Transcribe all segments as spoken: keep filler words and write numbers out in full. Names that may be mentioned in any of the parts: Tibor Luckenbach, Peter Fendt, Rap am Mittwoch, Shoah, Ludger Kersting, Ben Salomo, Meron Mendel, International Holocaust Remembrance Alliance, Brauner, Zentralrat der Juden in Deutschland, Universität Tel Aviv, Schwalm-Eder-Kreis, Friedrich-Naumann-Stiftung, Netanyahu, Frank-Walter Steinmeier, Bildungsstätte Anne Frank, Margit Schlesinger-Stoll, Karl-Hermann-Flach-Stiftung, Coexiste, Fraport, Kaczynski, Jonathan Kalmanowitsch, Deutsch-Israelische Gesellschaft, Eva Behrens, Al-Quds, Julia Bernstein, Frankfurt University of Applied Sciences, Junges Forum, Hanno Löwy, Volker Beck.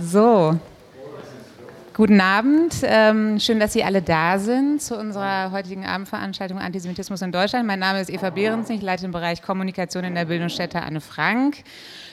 So, guten Abend. Ähm, schön, dass Sie alle da sind zu unserer heutigen Abendveranstaltung Antisemitismus in Deutschland. Mein Name ist Eva Behrens, ich leite den Bereich Kommunikation in der Bildungsstätte Anne Frank.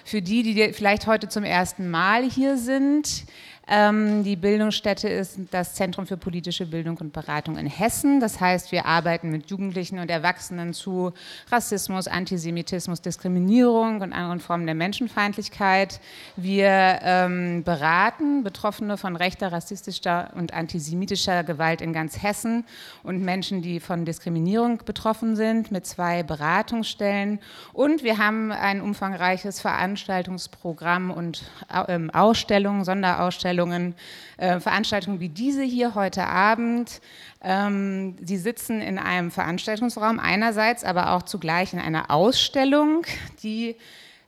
Für die, die vielleicht heute zum ersten Mal hier sind: Die Bildungsstätte ist das Zentrum für politische Bildung und Beratung in Hessen. Das heißt, wir arbeiten mit Jugendlichen und Erwachsenen zu Rassismus, Antisemitismus, Diskriminierung und anderen Formen der Menschenfeindlichkeit. Wir ähm, beraten Betroffene von rechter, rassistischer und antisemitischer Gewalt in ganz Hessen und Menschen, die von Diskriminierung betroffen sind, mit zwei Beratungsstellen. Und wir haben ein umfangreiches Veranstaltungsprogramm und ähm, Ausstellungen, Sonderausstellungen, Veranstaltungen wie diese hier heute Abend. Sie sitzen in einem Veranstaltungsraum einerseits, aber auch zugleich in einer Ausstellung. Die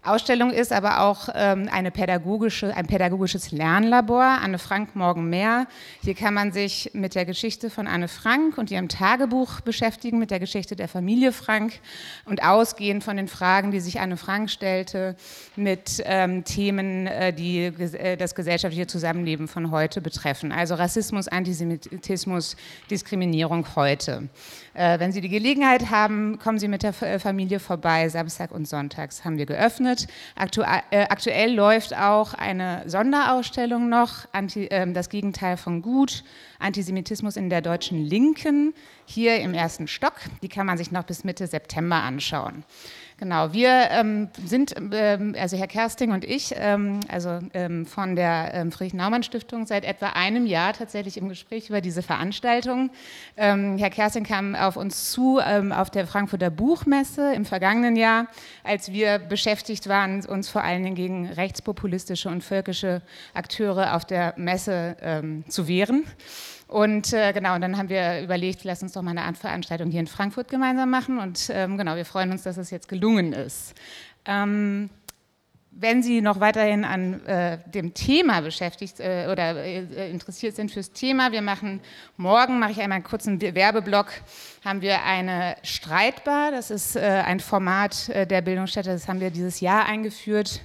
Ausstellung ist aber auch eine pädagogische, ein pädagogisches Lernlabor. Anne Frank, morgen mehr. Hier kann man sich mit der Geschichte von Anne Frank und ihrem Tagebuch beschäftigen, mit der Geschichte der Familie Frank und ausgehend von den Fragen, die sich Anne Frank stellte, mit ähm, Themen, die das gesellschaftliche Zusammenleben von heute betreffen. Also Rassismus, Antisemitismus, Diskriminierung heute. Äh, wenn Sie die Gelegenheit haben, kommen Sie mit der Familie vorbei. Samstag und sonntags haben wir geöffnet. Aktu- äh, aktuell läuft auch eine Sonderausstellung noch, Anti, äh, das Gegenteil von Gut, Antisemitismus in der deutschen Linken, hier im ersten Stock. Die kann man sich noch bis Mitte September anschauen. Genau, wir ähm, sind, ähm, also Herr Kersting und ich, ähm, also ähm, von der ähm, Friedrich-Naumann-Stiftung seit etwa einem Jahr tatsächlich im Gespräch über diese Veranstaltung. Ähm, Herr Kersting kam auf uns zu ähm, auf der Frankfurter Buchmesse im vergangenen Jahr, als wir beschäftigt waren, uns vor allen Dingen gegen rechtspopulistische und völkische Akteure auf der Messe ähm, zu wehren. Und äh, genau, und dann haben wir überlegt, lass uns doch mal eine Veranstaltung hier in Frankfurt gemeinsam machen. Und ähm, genau, wir freuen uns, dass es jetzt gelungen ist. Ähm, wenn Sie noch weiterhin an äh, dem Thema beschäftigt äh, oder äh, interessiert sind fürs Thema, wir machen morgen, mache ich einmal einen kurzen Werbeblock, haben wir eine Streitbar. Das ist äh, ein Format äh, der Bildungsstätte, das haben wir dieses Jahr eingeführt.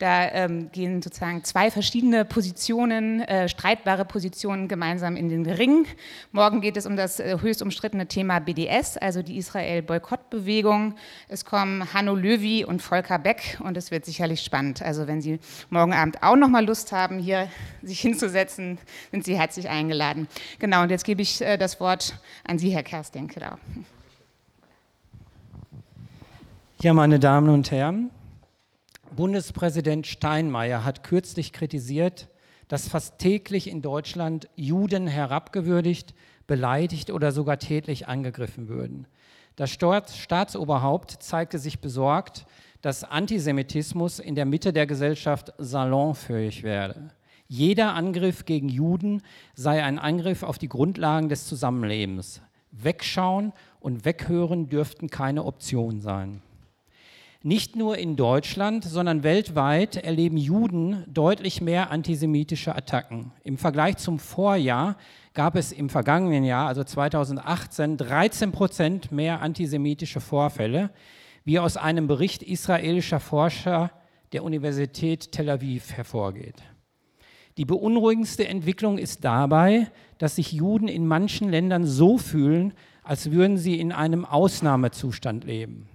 Da ähm, gehen sozusagen zwei verschiedene Positionen, äh, streitbare Positionen gemeinsam in den Ring. Morgen geht es um das äh, höchst umstrittene Thema B D S, also die Israel-Boykott-Bewegung. Es kommen Hanno Löwy und Volker Beck und es wird sicherlich spannend. Also wenn Sie morgen Abend auch noch mal Lust haben, hier sich hinzusetzen, sind Sie herzlich eingeladen. Genau, und jetzt gebe ich äh, das Wort an Sie, Herr Kersting. Genau. Ja, meine Damen und Herren, Bundespräsident Steinmeier hat kürzlich kritisiert, dass fast täglich in Deutschland Juden herabgewürdigt, beleidigt oder sogar tätlich angegriffen würden. Das Staatsoberhaupt zeigte sich besorgt, dass Antisemitismus in der Mitte der Gesellschaft salonfähig werde. Jeder Angriff gegen Juden sei ein Angriff auf die Grundlagen des Zusammenlebens. Wegschauen und Weghören dürften keine Option sein. Nicht nur in Deutschland, sondern weltweit erleben Juden deutlich mehr antisemitische Attacken. Im Vergleich zum Vorjahr gab es im vergangenen Jahr, also zweitausendachtzehn, dreizehn Prozent mehr antisemitische Vorfälle, wie aus einem Bericht israelischer Forscher der Universität Tel Aviv hervorgeht. Die beunruhigendste Entwicklung ist dabei, dass sich Juden in manchen Ländern so fühlen, als würden sie in einem Ausnahmezustand leben.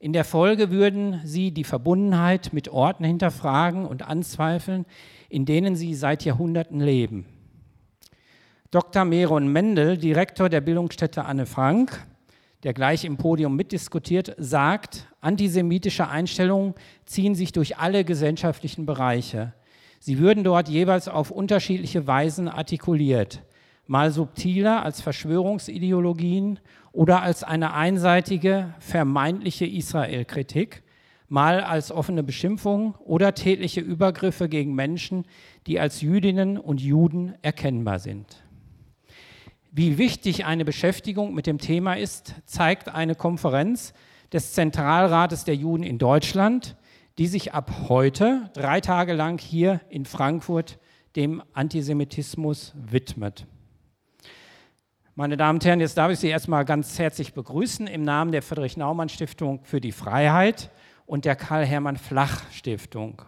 In der Folge würden sie die Verbundenheit mit Orten hinterfragen und anzweifeln, in denen sie seit Jahrhunderten leben. Doktor Meron Mendel, Direktor der Bildungsstätte Anne Frank, der gleich im Podium mitdiskutiert, sagt, antisemitische Einstellungen ziehen sich durch alle gesellschaftlichen Bereiche. Sie würden dort jeweils auf unterschiedliche Weisen artikuliert, mal subtiler als Verschwörungsideologien oder als eine einseitige, vermeintliche Israel-Kritik, mal als offene Beschimpfung oder tätliche Übergriffe gegen Menschen, die als Jüdinnen und Juden erkennbar sind. Wie wichtig eine Beschäftigung mit dem Thema ist, zeigt eine Konferenz des Zentralrates der Juden in Deutschland, die sich ab heute drei Tage lang hier in Frankfurt dem Antisemitismus widmet. Meine Damen und Herren, jetzt darf ich Sie erstmal ganz herzlich begrüßen im Namen der Friedrich-Naumann-Stiftung für die Freiheit und der Karl-Hermann-Flach-Stiftung.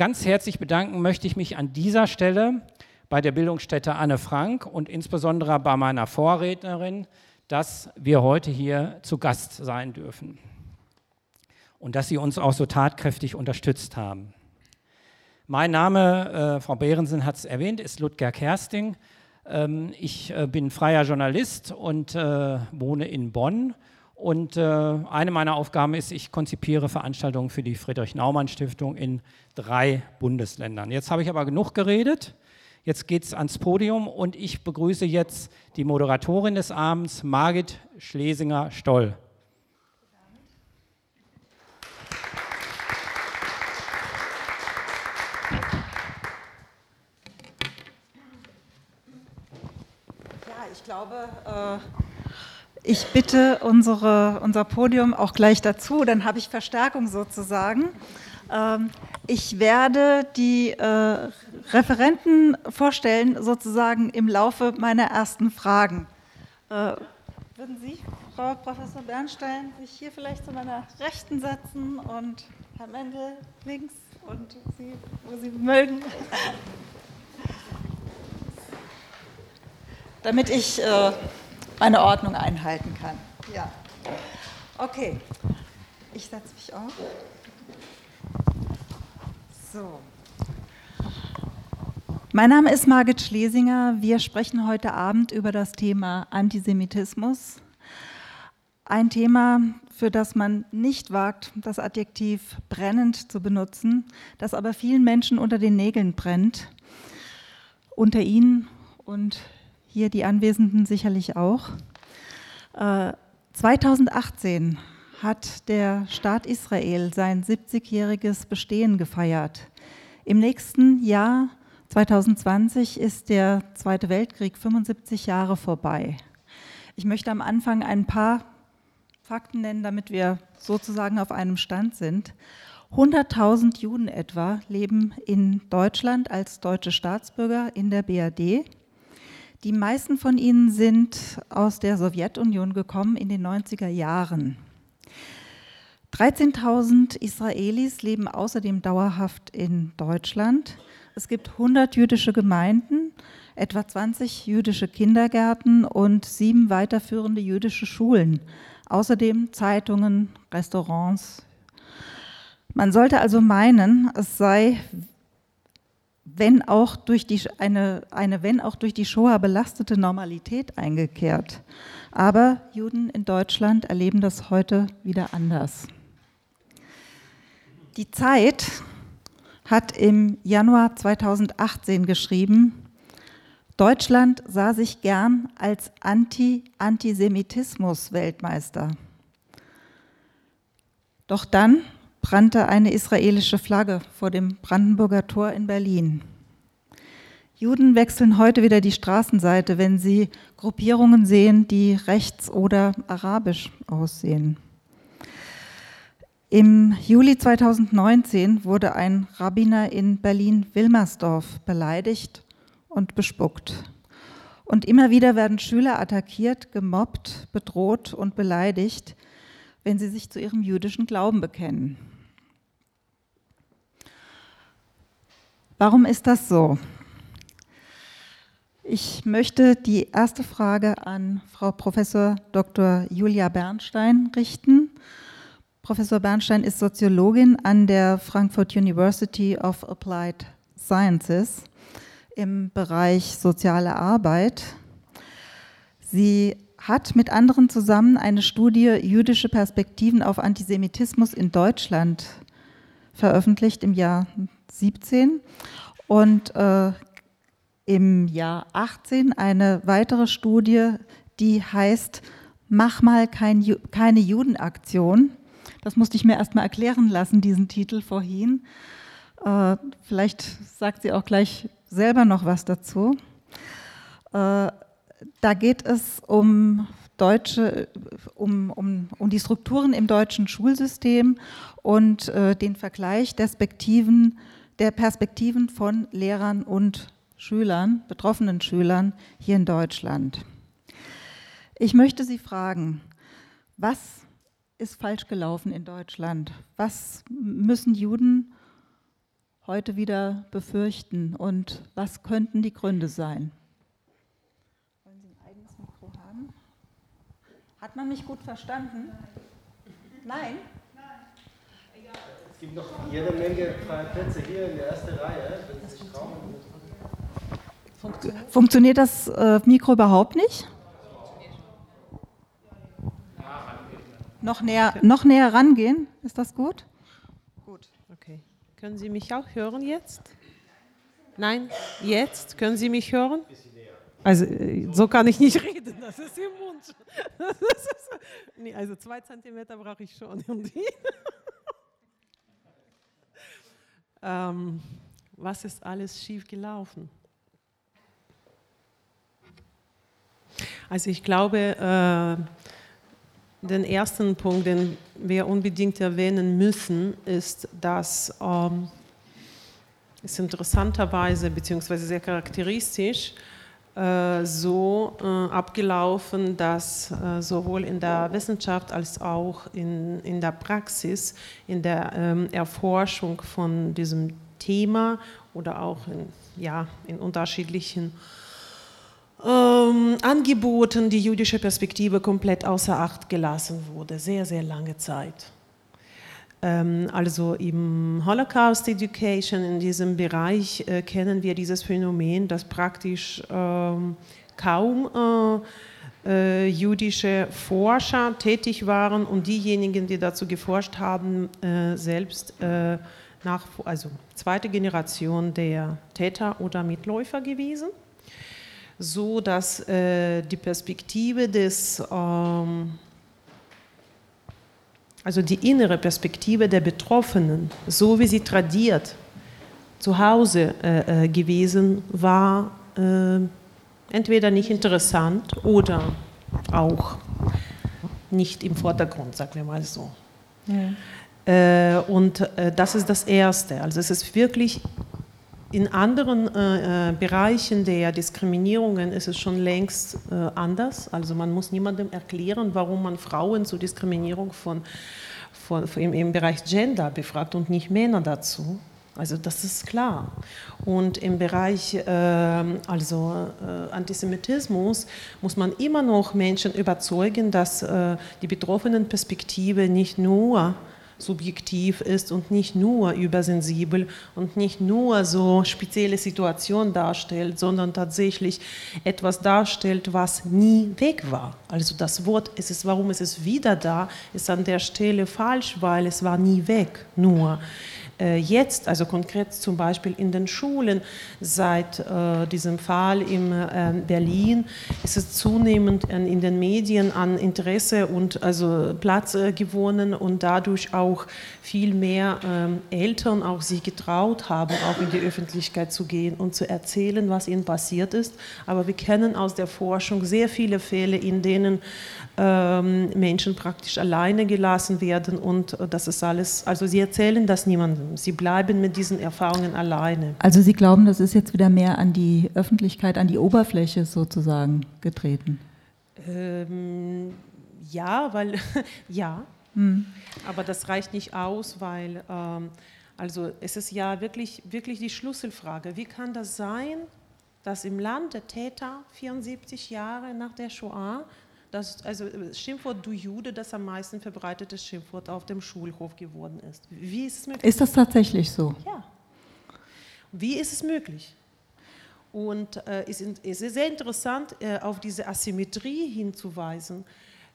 Ganz herzlich bedanken möchte ich mich an dieser Stelle bei der Bildungsstätte Anne Frank und insbesondere bei meiner Vorrednerin, dass wir heute hier zu Gast sein dürfen und dass Sie uns auch so tatkräftig unterstützt haben. Mein Name, äh, Frau Behrensen hat es erwähnt, ist Ludger Kersting. Ähm, ich äh, bin freier Journalist und äh, wohne in Bonn. Und äh, eine meiner Aufgaben ist, ich konzipiere Veranstaltungen für die Friedrich-Naumann-Stiftung in drei Bundesländern. Jetzt habe ich aber genug geredet. Jetzt geht es ans Podium und ich begrüße jetzt die Moderatorin des Abends, Margit Schlesinger-Stoll. Ja, ich glaube, äh, ich bitte unsere, unser Podium auch gleich dazu, dann habe ich Verstärkung sozusagen. Ich werde die äh, Referenten vorstellen, sozusagen im Laufe meiner ersten Fragen. Äh, würden Sie, Frau Professor Bernstein, sich hier vielleicht zu meiner Rechten setzen und Herr Mendel links und Sie, wo Sie mögen. Damit ich äh, meine Ordnung einhalten kann. Ja. Okay, ich setze mich auf. So. Mein Name ist Margit Schlesinger. Wir sprechen heute Abend über das Thema Antisemitismus. Ein Thema, für das man nicht wagt, das Adjektiv brennend zu benutzen, das aber vielen Menschen unter den Nägeln brennt. Unter Ihnen und hier die Anwesenden sicherlich auch. zweitausendachtzehn hat der Staat Israel sein siebzigjähriges Bestehen gefeiert. Im nächsten Jahr, zweitausendzwanzig, ist der Zweite Weltkrieg fünfundsiebzig Jahre vorbei. Ich möchte am Anfang ein paar Fakten nennen, damit wir sozusagen auf einem Stand sind. hunderttausend Juden etwa leben in Deutschland als deutsche Staatsbürger in der B R D. Die meisten von ihnen sind aus der Sowjetunion gekommen in den neunziger Jahren. dreizehntausend Israelis leben außerdem dauerhaft in Deutschland. Es gibt hundert jüdische Gemeinden, etwa zwanzig jüdische Kindergärten und sieben weiterführende jüdische Schulen. Außerdem Zeitungen, Restaurants. Man sollte also meinen, es sei, wenn auch durch die, eine, eine wenn auch durch die Shoah belastete Normalität eingekehrt. Aber Juden in Deutschland erleben das heute wieder anders. Die Zeit hat im Januar zweitausendachtzehn geschrieben, Deutschland sah sich gern als Anti-Antisemitismus-Weltmeister. Doch dann brannte eine israelische Flagge vor dem Brandenburger Tor in Berlin. Juden wechseln heute wieder die Straßenseite, wenn sie Gruppierungen sehen, die rechts oder arabisch aussehen. Im Juli zweitausendneunzehn wurde ein Rabbiner in Berlin-Wilmersdorf beleidigt und bespuckt. Und immer wieder werden Schüler attackiert, gemobbt, bedroht und beleidigt, wenn sie sich zu ihrem jüdischen Glauben bekennen. Warum ist das so? Ich möchte die erste Frage an Frau Professor Doktor Julia Bernstein richten. Professor Bernstein ist Soziologin an der Frankfurt University of Applied Sciences im Bereich soziale Arbeit. Sie hat mit anderen zusammen eine Studie jüdische Perspektiven auf Antisemitismus in Deutschland veröffentlicht im Jahr siebzehn und äh, im Jahr achtzehn eine weitere Studie, die heißt Mach mal kein Ju- keine Judenaktion. Das musste ich mir erst mal erklären lassen, diesen Titel vorhin. Äh, vielleicht sagt sie auch gleich selber noch was dazu. Äh, da geht es um, deutsche, um, um, um die Strukturen im deutschen Schulsystem und äh, den Vergleich der Perspektiven, der Perspektiven von Lehrern und Schülern, betroffenen Schülern hier in Deutschland. Ich möchte Sie fragen, was ist falsch gelaufen in Deutschland? Was müssen Juden heute wieder befürchten und was könnten die Gründe sein? Wollen Sie ein eigenes Mikro haben? Hat man mich gut verstanden? Nein? Nein. Es gibt noch jede Menge freie Plätze hier in der ersten Reihe, wenn Sie sich trauen. Funktioniert, Funktioniert das äh, Mikro überhaupt nicht? Noch näher, noch näher rangehen, ist das gut? Gut, okay. Können Sie mich auch hören jetzt? Nein, jetzt? Können Sie mich hören? Also so kann ich nicht reden, das ist im Mund. Das ist, nee, also zwei Zentimeter brauche ich schon. ähm, was ist alles schief gelaufen? Also ich glaube... Äh, Den ersten Punkt, den wir unbedingt erwähnen müssen, ist, dass ähm, es interessanterweise bzw. sehr charakteristisch äh, so äh, abgelaufen, dass äh, sowohl in der Wissenschaft als auch in, in der Praxis, in der ähm, Erforschung von diesem Thema oder auch in, ja, in unterschiedlichen Ähm, Angeboten die jüdische Perspektive komplett außer Acht gelassen wurde, sehr, sehr lange Zeit. Ähm, also im Holocaust Education, in diesem Bereich, äh, kennen wir dieses Phänomen, dass praktisch ähm, kaum äh, äh, jüdische Forscher tätig waren und diejenigen, die dazu geforscht haben, äh, selbst äh, nach, also zweite Generation der Täter oder Mitläufer gewesen. So dass äh, die Perspektive des, ähm, also die innere Perspektive der Betroffenen, so wie sie tradiert zu Hause äh, gewesen war, äh, entweder nicht interessant oder auch nicht im Vordergrund, sagen wir mal so. Ja. Äh, und äh, das ist das Erste. Also es ist wirklich... In anderen äh, Bereichen der Diskriminierungen ist es schon längst äh, anders. Also man muss niemandem erklären, warum man Frauen zur Diskriminierung von, von, von im, im Bereich Gender befragt und nicht Männer dazu. Also das ist klar. Und im Bereich äh, also, äh, Antisemitismus muss man immer noch Menschen überzeugen, dass äh, die betroffenen Perspektive nicht nur subjektiv ist und nicht nur übersensibel und nicht nur so spezielle Situationen darstellt, sondern tatsächlich etwas darstellt, was nie weg war. Also das Wort, es ist, warum es ist wieder da, ist an der Stelle falsch, weil es war nie weg. Nur äh, jetzt, also konkret zum Beispiel in den Schulen, seit äh, diesem Fall in äh, Berlin, ist es zunehmend an, in den Medien an Interesse und also Platz äh, gewonnen und dadurch auch auch viel mehr ähm, Eltern auch sich getraut haben, auch in die Öffentlichkeit zu gehen und zu erzählen, was ihnen passiert ist. Aber wir kennen aus der Forschung sehr viele Fälle, in denen ähm, Menschen praktisch alleine gelassen werden und äh, das ist alles, also sie erzählen das niemandem, sie bleiben mit diesen Erfahrungen alleine. Also Sie glauben, das ist jetzt wieder mehr an die Öffentlichkeit, an die Oberfläche sozusagen getreten? Ähm, ja, weil, ja. Hm. Aber das reicht nicht aus, weil ähm, also es ist ja wirklich, wirklich die Schlüsselfrage. Wie kann das sein, dass im Land der Täter vierundsiebzig Jahre nach der Shoah, das, also das Schimpfwort Du Jude, das am meisten verbreitete Schimpfwort auf dem Schulhof geworden ist? Wie ist es möglich? Ist das tatsächlich so? Ja. Wie ist es möglich? Und äh, es ist sehr interessant, äh, auf diese Asymmetrie hinzuweisen,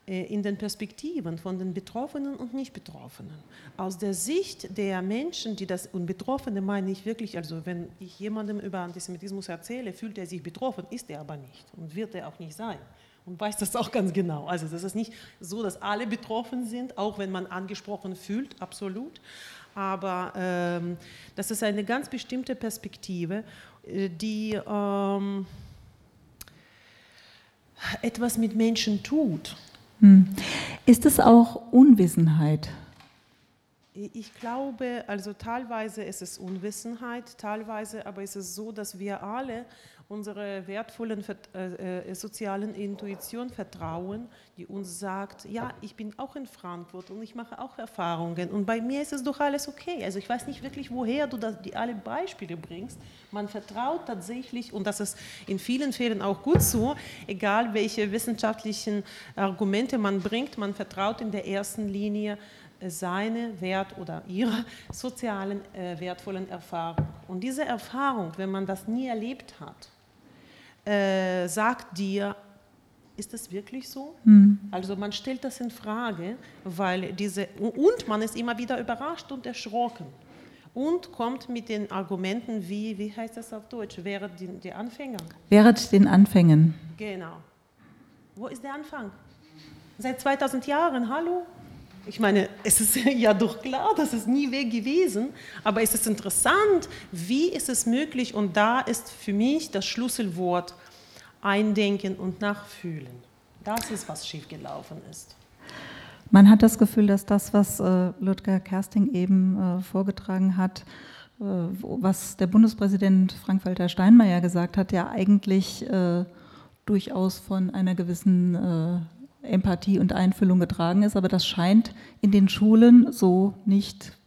in den Perspektiven von den Betroffenen und Nicht-Betroffenen. Aus der Sicht der Menschen, die das, und Betroffene meine ich wirklich, also wenn ich jemandem über Antisemitismus erzähle, fühlt er sich betroffen, ist er aber nicht und wird er auch nicht sein und weiß das auch ganz genau. Also das ist nicht so, dass alle betroffen sind, auch wenn man angesprochen fühlt, absolut, aber ähm, das ist eine ganz bestimmte Perspektive, die ähm, etwas mit Menschen tut. Ist es auch Unwissenheit? Ich glaube, also teilweise ist es Unwissenheit, teilweise aber ist es so, dass wir alle unsere wertvollen äh, sozialen Intuition vertrauen, die uns sagt, ja, ich bin auch in Frankfurt und ich mache auch Erfahrungen und bei mir ist es doch alles okay. Also ich weiß nicht wirklich, woher du das, die alle Beispiele bringst. Man vertraut tatsächlich, und das ist in vielen Fällen auch gut so, egal welche wissenschaftlichen Argumente man bringt, man vertraut in der ersten Linie seine Wert- oder ihre sozialen äh, wertvollen Erfahrung. Und diese Erfahrung, wenn man das nie erlebt hat, äh, sagt dir, ist das wirklich so? Mhm. Also man stellt das in Frage, weil diese, und man ist immer wieder überrascht und erschrocken und kommt mit den Argumenten wie, wie heißt das auf Deutsch, wäret die, die Anfänger. Wäret den Anfängen. Genau. Wo ist der Anfang? Seit zweitausend Jahren, hallo? Ich meine, es ist ja doch klar, das ist nie weg gewesen, aber es ist interessant, wie ist es möglich, und da ist für mich das Schlüsselwort Eindenken und Nachfühlen. Das ist, was schiefgelaufen ist. Man hat das Gefühl, dass das, was äh, Ludger Kersting eben äh, vorgetragen hat, äh, was der Bundespräsident Frank-Walter Steinmeier gesagt hat, ja eigentlich äh, durchaus von einer gewissen äh, Empathie und Einfühlung getragen ist, aber das scheint in den Schulen so nicht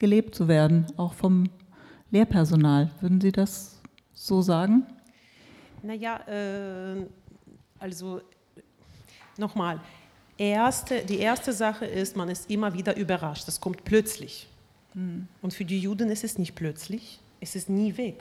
gelebt zu werden, auch vom Lehrpersonal. Würden Sie das so sagen? Naja, äh, also nochmal, erste, die erste Sache ist, man ist immer wieder überrascht, das kommt plötzlich. Hm. Und für die Juden ist es nicht plötzlich, es ist nie weg.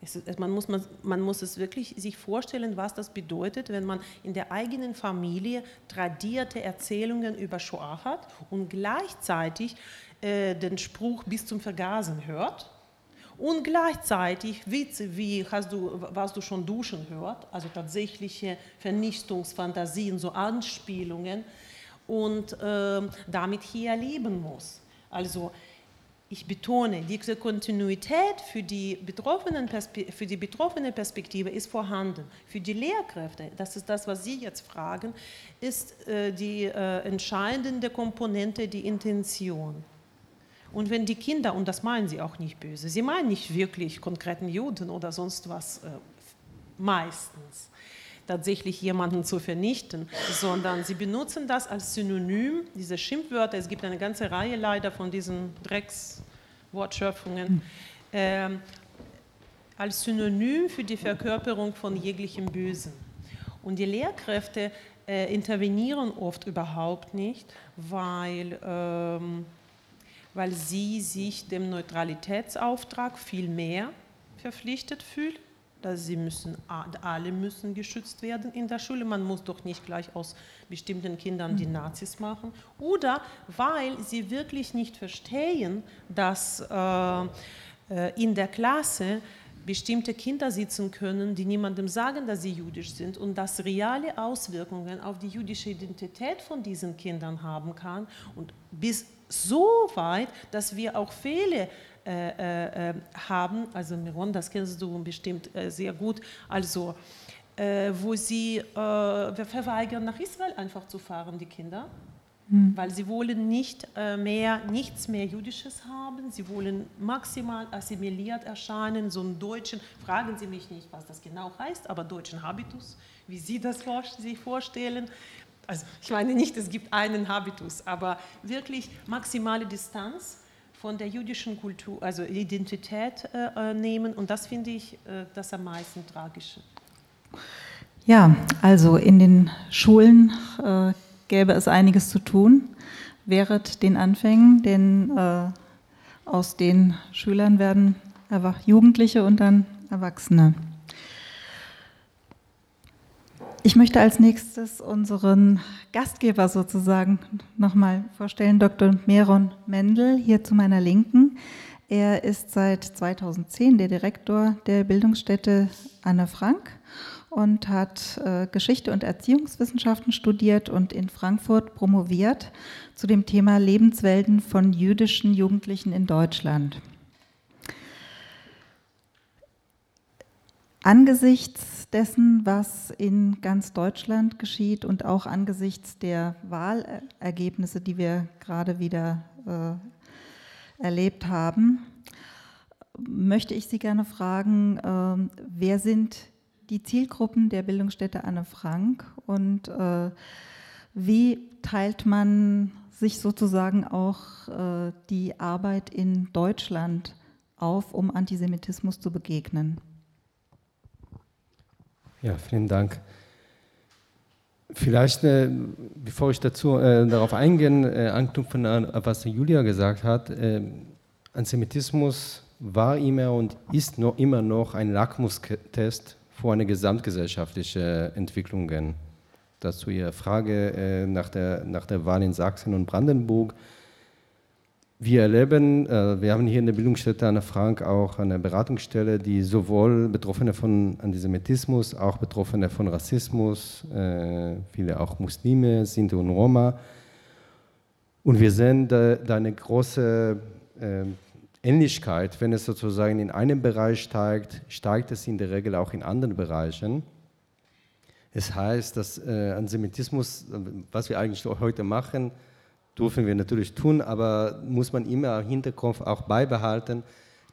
Es ist, man, muss, man, man muss es wirklich sich vorstellen, was das bedeutet, wenn man in der eigenen Familie tradierte Erzählungen über Shoah hat und gleichzeitig äh, den Spruch bis zum Vergasen hört und gleichzeitig Witze wie hast du, warst du schon duschen hört, also tatsächliche Vernichtungsfantasien, so Anspielungen, und äh, damit hier leben muss. Also ich betone, diese Kontinuität für die, betroffenen Perspe- für die betroffene Perspektive ist vorhanden. Für die Lehrkräfte, das ist das, was Sie jetzt fragen, ist äh, die äh, entscheidende Komponente die Intention. Und wenn die Kinder, und das meinen sie auch nicht böse, sie meinen nicht wirklich konkreten Juden oder sonst was, äh, meistens tatsächlich jemanden zu vernichten, sondern sie benutzen das als Synonym, diese Schimpfwörter, es gibt eine ganze Reihe leider von diesen Dreckswortschöpfungen, äh, als Synonym für die Verkörperung von jeglichem Bösen. Und die Lehrkräfte äh, intervenieren oft überhaupt nicht, weil, ähm, weil sie sich dem Neutralitätsauftrag viel mehr verpflichtet fühlen. Dass sie müssen, alle müssen geschützt werden in der Schule. Man muss doch nicht gleich aus bestimmten Kindern die Nazis machen. Oder weil sie wirklich nicht verstehen, dass äh, in der Klasse bestimmte Kinder sitzen können, die niemandem sagen, dass sie jüdisch sind und das reale Auswirkungen auf die jüdische Identität von diesen Kindern haben kann. Und bis so weit, dass wir auch Fehler äh, äh, haben, also Meron, das kennst du bestimmt äh, sehr gut, also äh, wo sie äh, verweigern, nach Israel einfach zu fahren, die Kinder, hm. weil sie wollen nicht äh, mehr, nichts mehr Jüdisches haben, sie wollen maximal assimiliert erscheinen, so einen deutschen, fragen Sie mich nicht, was das genau heißt, aber deutschen Habitus, wie Sie das vor, sich vorstellen. Also ich meine nicht, es gibt einen Habitus, aber wirklich maximale Distanz von der jüdischen Kultur, also Identität äh, nehmen, und das finde ich äh, das am meisten Tragische. Ja, also in den Schulen äh, gäbe es einiges zu tun, während den Anfängen, denn äh, aus den Schülern werden Erwach- Jugendliche und dann Erwachsene. Ich möchte als nächstes unseren Gastgeber sozusagen nochmal vorstellen, Doktor Meron Mendel, hier zu meiner Linken. Er ist seit zweitausendzehn der Direktor der Bildungsstätte Anne Frank und hat äh, Geschichte und Erziehungswissenschaften studiert und in Frankfurt promoviert zu dem Thema Lebenswelten von jüdischen Jugendlichen in Deutschland. Angesichts dessen, was in ganz Deutschland geschieht, und auch angesichts der Wahlergebnisse, die wir gerade wieder äh, erlebt haben, möchte ich Sie gerne fragen, äh, wer sind die Zielgruppen der Bildungsstätte Anne Frank und äh, wie teilt man sich sozusagen auch äh, die Arbeit in Deutschland auf, um Antisemitismus zu begegnen? Ja, vielen Dank. Vielleicht, äh, bevor ich dazu äh, darauf eingehe, äh, anknüpfen an was Julia gesagt hat, äh, Antisemitismus war immer und ist noch immer noch ein Lackmustest für eine gesamtgesellschaftliche Entwicklung. Das zu Ihrer Frage äh, nach, der, nach der Wahl in Sachsen und Brandenburg. Wir erleben, äh, wir haben hier in der Bildungsstätte Anne Frank auch eine Beratungsstelle, die sowohl Betroffene von Antisemitismus, auch Betroffene von Rassismus, äh, viele auch Muslime, Sinti und Roma. Und wir sehen da, da eine große äh, Ähnlichkeit, wenn es sozusagen in einem Bereich steigt, steigt es in der Regel auch in anderen Bereichen. Es heißt, dass äh, Antisemitismus, was wir eigentlich heute machen, dürfen wir natürlich tun, aber muss man immer im Hinterkopf auch beibehalten,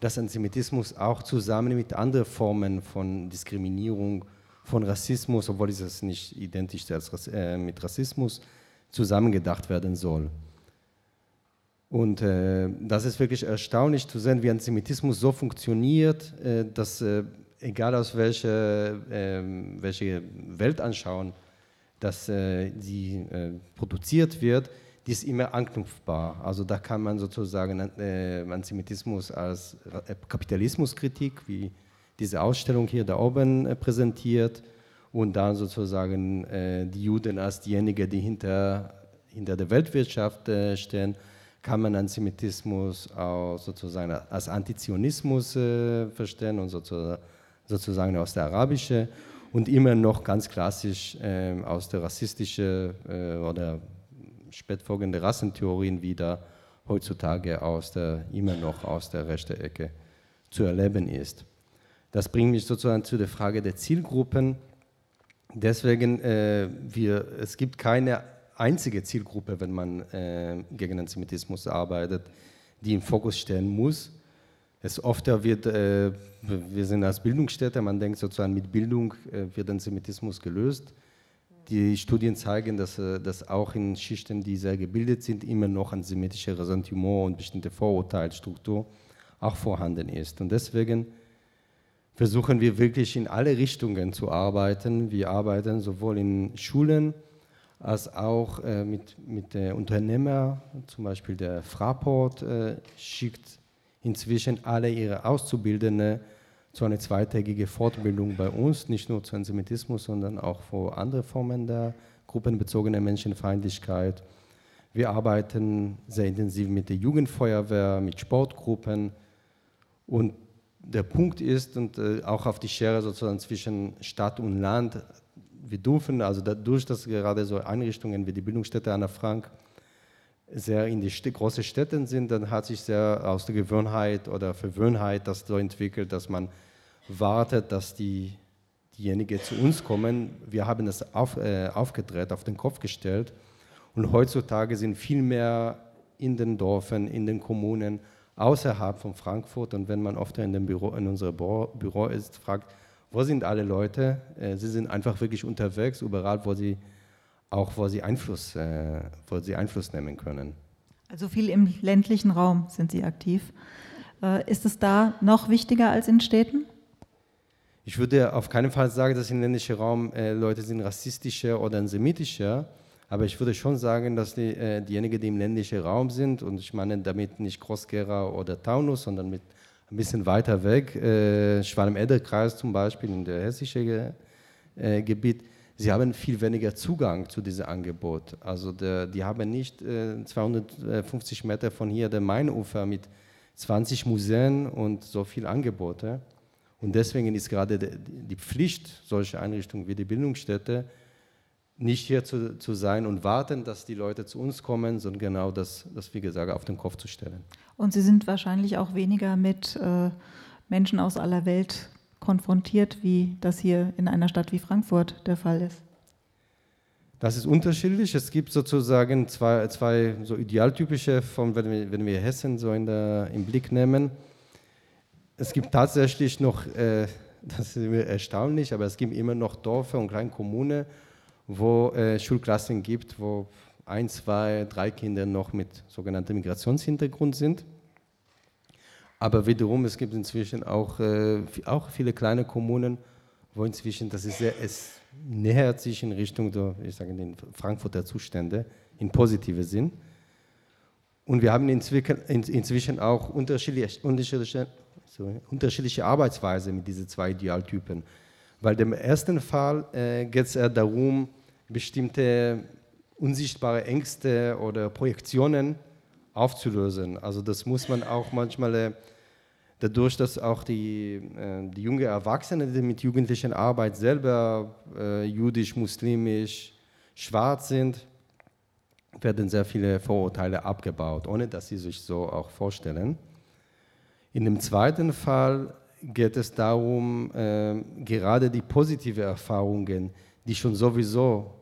dass Antisemitismus auch zusammen mit anderen Formen von Diskriminierung, von Rassismus, obwohl es nicht identisch ist äh, mit Rassismus, zusammengedacht werden soll. Und äh, das ist wirklich erstaunlich zu sehen, wie Antisemitismus so funktioniert, äh, dass äh, egal aus welcher äh, welche Weltanschauung das äh, die, äh, produziert wird, die ist immer anknüpfbar. Also da kann man sozusagen äh, Antisemitismus als äh, Kapitalismuskritik, wie diese Ausstellung hier da oben äh, präsentiert, und dann sozusagen äh, die Juden als diejenigen, die hinter, hinter der Weltwirtschaft äh, stehen, kann man Antisemitismus auch sozusagen als Antizionismus äh, verstehen und sozusagen sozusagen aus der arabischen und immer noch ganz klassisch äh, aus der rassistischen äh, oder spätfolgenden Rassentheorien wieder heutzutage aus der, immer noch aus der rechten Ecke zu erleben ist. Das bringt mich sozusagen zu der Frage der Zielgruppen. Deswegen, äh, wir, es gibt keine einzige Zielgruppe, wenn man äh, gegen Antisemitismus arbeitet, die im Fokus stehen muss. Es oft wird, äh, wir sind als Bildungsstätte, man denkt sozusagen mit Bildung äh, wird Antisemitismus gelöst. Die Studien zeigen, dass, äh, dass auch in Schichten, die sehr gebildet sind, immer noch antisemitische Ressentiment und bestimmte Vorurteilsstruktur auch vorhanden ist. Und deswegen versuchen wir wirklich in alle Richtungen zu arbeiten. Wir arbeiten sowohl in Schulen als auch äh, mit, mit äh, Unternehmern, zum Beispiel der Fraport äh, schickt inzwischen alle ihre Auszubildenden zu einer zweitägigen Fortbildung bei uns, nicht nur zu Antisemitismus, sondern auch für andere Formen der gruppenbezogener Menschenfeindlichkeit. Wir arbeiten sehr intensiv mit der Jugendfeuerwehr, mit Sportgruppen. Und der Punkt ist, und auch auf die Schere sozusagen zwischen Stadt und Land, wir dürfen, also dadurch, dass gerade so Einrichtungen wie die Bildungsstätte Anne Frank sehr in die St- großen Städten sind, dann hat sich sehr aus der Gewohnheit oder Verwöhnheit das so entwickelt, dass man wartet, dass die, diejenigen zu uns kommen. Wir haben das auf, äh, aufgedreht, auf den Kopf gestellt, und heutzutage sind viel mehr in den Dörfern, in den Kommunen, außerhalb von Frankfurt, und wenn man oft in dem Büro, in unserem Büro, Büro ist, fragt, wo sind alle Leute? Äh, sie sind einfach wirklich unterwegs, überall, wo sie auch wo sie, Einfluss, äh, wo sie Einfluss nehmen können. Also viel im ländlichen Raum sind Sie aktiv. Äh, ist es da noch wichtiger als in Städten? Ich würde auf keinen Fall sagen, dass im ländlichen Raum äh, Leute sind rassistischer oder antisemitischer, aber ich würde schon sagen, dass die, äh, diejenigen, die im ländlichen Raum sind, und ich meine damit nicht Groß-Gera oder Taunus, sondern mit ein bisschen weiter weg, äh, Schwalm-Eder-Kreis zum Beispiel, in der hessischen äh, Gebiet, sie haben viel weniger Zugang zu diesem Angebot. Also der, die haben nicht äh, zweihundertfünfzig Meter von hier der Mainufer mit zwanzig Museen und so viele Angebote. Und deswegen ist gerade de, die Pflicht solcher Einrichtungen wie die Bildungsstätte, nicht hier zu, zu sein und warten, dass die Leute zu uns kommen, sondern genau das, das wie gesagt, auf den Kopf zu stellen. Und Sie sind wahrscheinlich auch weniger mit äh, Menschen aus aller Welt konfrontiert, wie das hier in einer Stadt wie Frankfurt der Fall ist. Das ist unterschiedlich. Es gibt sozusagen zwei, zwei so idealtypische, von, wenn, wir, wenn wir Hessen so in der, im Blick nehmen. Es gibt tatsächlich noch, äh, das ist erstaunlich, aber es gibt immer noch Dörfer und kleine Kommunen, wo es äh, Schulklassen gibt, wo ein, zwei, drei Kinder noch mit sogenanntem Migrationshintergrund sind. Aber wiederum, es gibt inzwischen auch, äh, auch viele kleine Kommunen, wo inzwischen, das ist sehr, es nähert sich in Richtung der, ich sage, den Frankfurter Zustände, in positiven Sinn. Und wir haben inzwischen, in, inzwischen auch unterschiedliche, unterschiedliche, sorry, unterschiedliche Arbeitsweise mit diesen zwei Idealtypen. Weil im ersten Fall äh, geht es eher darum, bestimmte unsichtbare Ängste oder Projektionen aufzulösen. Also das muss man auch manchmal, äh, dadurch, dass auch die, äh, die jungen Erwachsenen, die mit Jugendlichen arbeiten, selber äh, jüdisch, muslimisch, schwarz sind, werden sehr viele Vorurteile abgebaut, ohne dass sie sich so auch vorstellen. In dem zweiten Fall geht es darum, äh, gerade die positiven Erfahrungen, die schon sowieso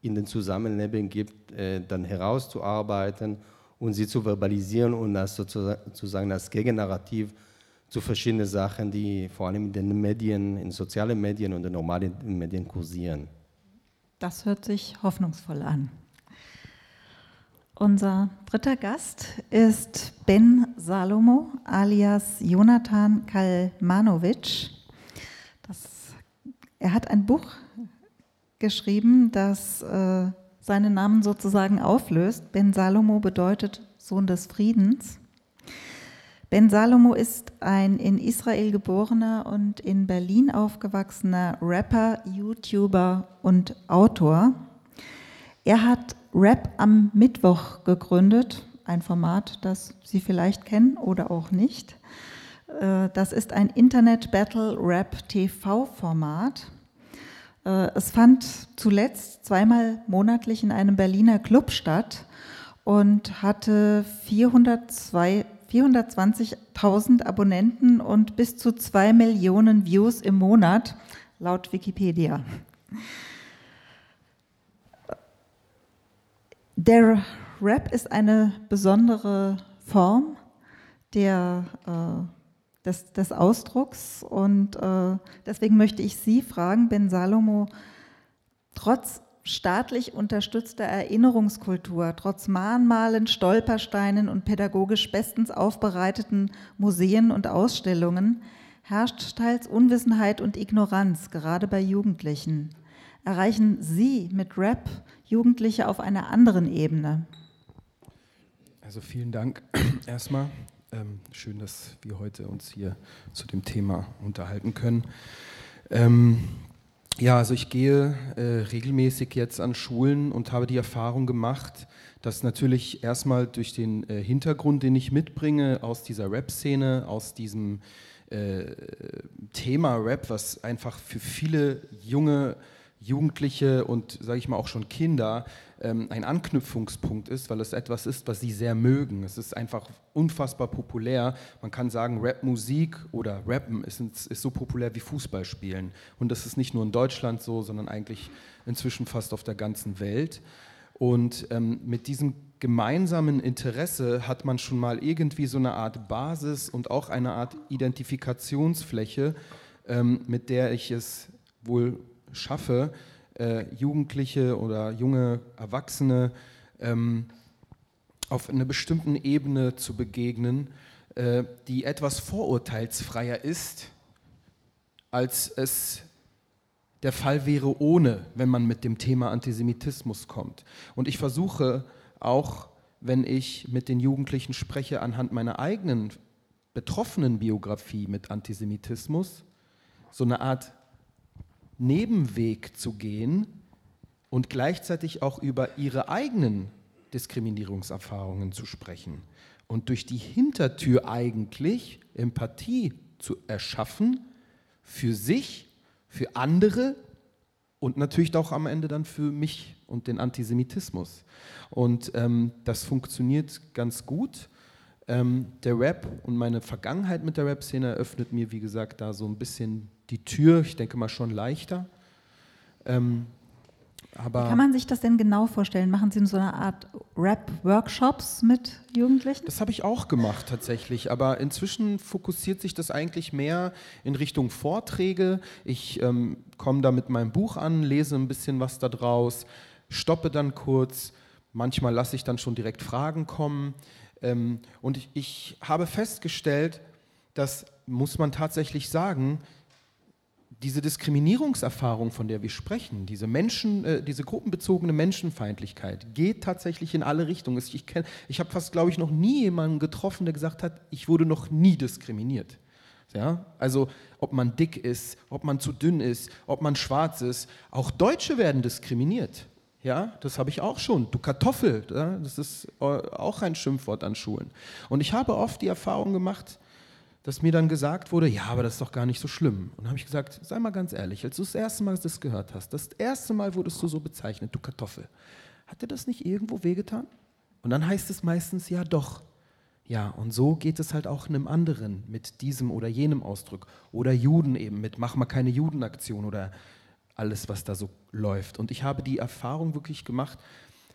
in den Zusammenleben gibt, äh, dann herauszuarbeiten und sie zu verbalisieren und das sozusagen als Gegennarrativ zu verschiedenen Sachen, die vor allem in den Medien, in sozialen Medien und den normalen Medien kursieren. Das hört sich hoffnungsvoll an. Unser dritter Gast ist Ben Salomo alias Jonathan Kalmanowitsch. Das, er hat ein Buch geschrieben, das äh, seinen Namen sozusagen auflöst. Ben Salomo bedeutet Sohn des Friedens. Ben Salomo ist ein in Israel geborener und in Berlin aufgewachsener Rapper, YouTuber und Autor. Er hat Rap am Mittwoch gegründet, ein Format, das Sie vielleicht kennen oder auch nicht. Das ist ein Internet-Battle-Rap-T V-Format. Es fand zuletzt zweimal monatlich in einem Berliner Club statt und hatte vierhundertzwanzigtausend Abonnenten und bis zu zwei Millionen Views im Monat, laut Wikipedia. Der Rap ist eine besondere Form der äh, Des, des Ausdrucks und äh, deswegen möchte ich Sie fragen, Ben Salomo, trotz staatlich unterstützter Erinnerungskultur, trotz Mahnmalen, Stolpersteinen und pädagogisch bestens aufbereiteten Museen und Ausstellungen herrscht teils Unwissenheit und Ignoranz, gerade bei Jugendlichen. Erreichen Sie mit Rap Jugendliche auf einer anderen Ebene? Also vielen Dank erstmal. Ähm, schön, dass wir heute uns hier zu dem Thema unterhalten können. Ähm, ja, also ich gehe äh, regelmäßig jetzt an Schulen und habe die Erfahrung gemacht, dass natürlich erstmal durch den äh, Hintergrund, den ich mitbringe aus dieser Rap-Szene, aus diesem äh, Thema Rap, was einfach für viele junge Jugendliche und, sage ich mal, auch schon Kinder ähm, ein Anknüpfungspunkt ist, weil es etwas ist, was sie sehr mögen. Es ist einfach unfassbar populär. Man kann sagen, Rap-Musik oder Rappen ist, ist so populär wie Fußball spielen. Und das ist nicht nur in Deutschland so, sondern eigentlich inzwischen fast auf der ganzen Welt. Und ähm, mit diesem gemeinsamen Interesse hat man schon mal irgendwie so eine Art Basis und auch eine Art Identifikationsfläche, ähm, mit der ich es wohl schaffe, äh, Jugendliche oder junge Erwachsene ähm, auf einer bestimmten Ebene zu begegnen, äh, die etwas vorurteilsfreier ist, als es der Fall wäre ohne, wenn man mit dem Thema Antisemitismus kommt. Und ich versuche auch, wenn ich mit den Jugendlichen spreche, anhand meiner eigenen betroffenen Biografie mit Antisemitismus, so eine Art Nebenweg zu gehen und gleichzeitig auch über ihre eigenen Diskriminierungserfahrungen zu sprechen und durch die Hintertür eigentlich Empathie zu erschaffen für sich, für andere und natürlich auch am Ende dann für mich und den Antisemitismus. Und ähm, das funktioniert ganz gut. Ähm, der Rap und meine Vergangenheit mit der Rap-Szene eröffnet mir, wie gesagt, da so ein bisschen die Tür, ich denke mal schon leichter. Ähm, Aber wie kann man sich das denn genau vorstellen? Machen Sie so eine Art Rap-Workshops mit Jugendlichen? Das habe ich auch gemacht tatsächlich, aber inzwischen fokussiert sich das eigentlich mehr in Richtung Vorträge. Ich ähm, komme da mit meinem Buch an, lese ein bisschen was da draus, stoppe dann kurz, manchmal lasse ich dann schon direkt Fragen kommen. Ähm, und ich, ich habe festgestellt, das muss man tatsächlich sagen, diese Diskriminierungserfahrung, von der wir sprechen, diese Menschen, äh, diese gruppenbezogene Menschenfeindlichkeit geht tatsächlich in alle Richtungen. Ich, kenn, ich habe fast, glaube ich, noch nie jemanden getroffen, der gesagt hat, ich wurde noch nie diskriminiert. Ja? Also ob man dick ist, ob man zu dünn ist, ob man schwarz ist, auch Deutsche werden diskriminiert. Ja, das habe ich auch schon. Du Kartoffel, ja? Das ist auch ein Schimpfwort an Schulen. Und ich habe oft die Erfahrung gemacht, dass mir dann gesagt wurde, ja, aber das ist doch gar nicht so schlimm. Und dann habe ich gesagt, sei mal ganz ehrlich, als du das erste Mal das gehört hast, das erste Mal wurdest du so bezeichnet, du Kartoffel, hat dir das nicht irgendwo wehgetan? Und dann heißt es meistens, ja doch. Ja, und so geht es halt auch einem anderen mit diesem oder jenem Ausdruck. Oder Juden eben mit, mach mal keine Judenaktion oder alles, was da so läuft. Und ich habe die Erfahrung wirklich gemacht,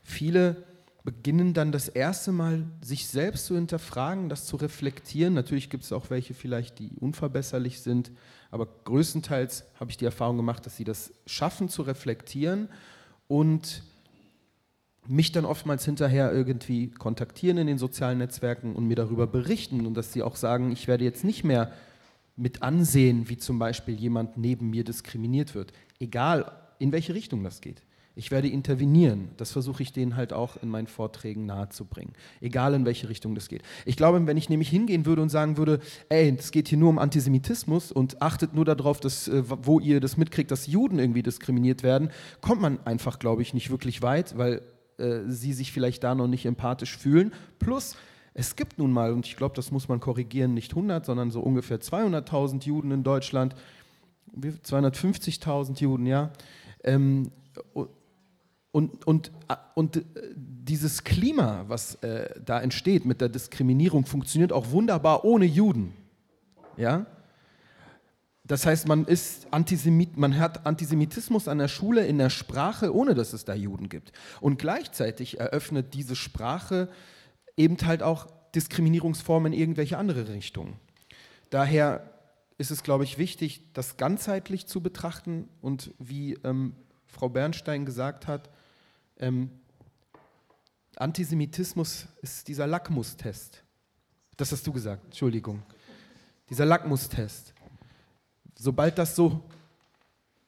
viele beginnen dann das erste Mal, sich selbst zu hinterfragen, das zu reflektieren. Natürlich gibt es auch welche vielleicht, die unverbesserlich sind, aber größtenteils habe ich die Erfahrung gemacht, dass sie das schaffen zu reflektieren und mich dann oftmals hinterher irgendwie kontaktieren in den sozialen Netzwerken und mir darüber berichten und dass sie auch sagen, ich werde jetzt nicht mehr mit ansehen, wie zum Beispiel jemand neben mir diskriminiert wird, egal in welche Richtung das geht. Ich werde intervenieren. Das versuche ich denen halt auch in meinen Vorträgen nahezubringen. Egal in welche Richtung das geht. Ich glaube, wenn ich nämlich hingehen würde und sagen würde, ey, es geht hier nur um Antisemitismus und achtet nur darauf, dass, wo ihr das mitkriegt, dass Juden irgendwie diskriminiert werden, kommt man einfach, glaube ich, nicht wirklich weit, weil äh, sie sich vielleicht da noch nicht empathisch fühlen. Plus, es gibt nun mal, und ich glaube, das muss man korrigieren, nicht hundert, sondern so ungefähr zweihunderttausend Juden in Deutschland, zweihundertfünfzigtausend Juden, ja, ähm, Und, und, und dieses Klima, was äh, da entsteht mit der Diskriminierung, funktioniert auch wunderbar ohne Juden. Ja? Das heißt, man ist Antisemit, man hat Antisemitismus an der Schule in der Sprache, ohne dass es da Juden gibt. Und gleichzeitig eröffnet diese Sprache eben halt auch Diskriminierungsformen in irgendwelche andere Richtungen. Daher ist es, glaube ich, wichtig, das ganzheitlich zu betrachten und wie ähm, Frau Bernstein gesagt hat, Ähm, Antisemitismus ist dieser Lackmustest. Das hast du gesagt, Entschuldigung. Dieser Lackmustest. Sobald das so,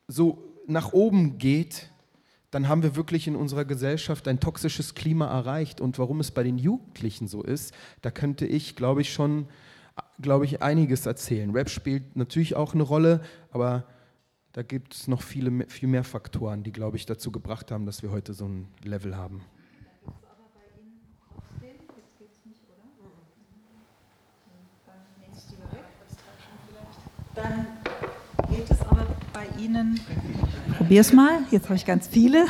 so nach oben geht, dann haben wir wirklich in unserer Gesellschaft ein toxisches Klima erreicht. Und warum es bei den Jugendlichen so ist, da könnte ich, glaube ich, schon glaube ich, einiges erzählen. Rap spielt natürlich auch eine Rolle, aber da gibt es noch viele, viel mehr Faktoren, die, glaube ich, dazu gebracht haben, dass wir heute so ein Level haben. Dann geht es aber bei Ihnen, probier's mal, jetzt habe ich ganz viele,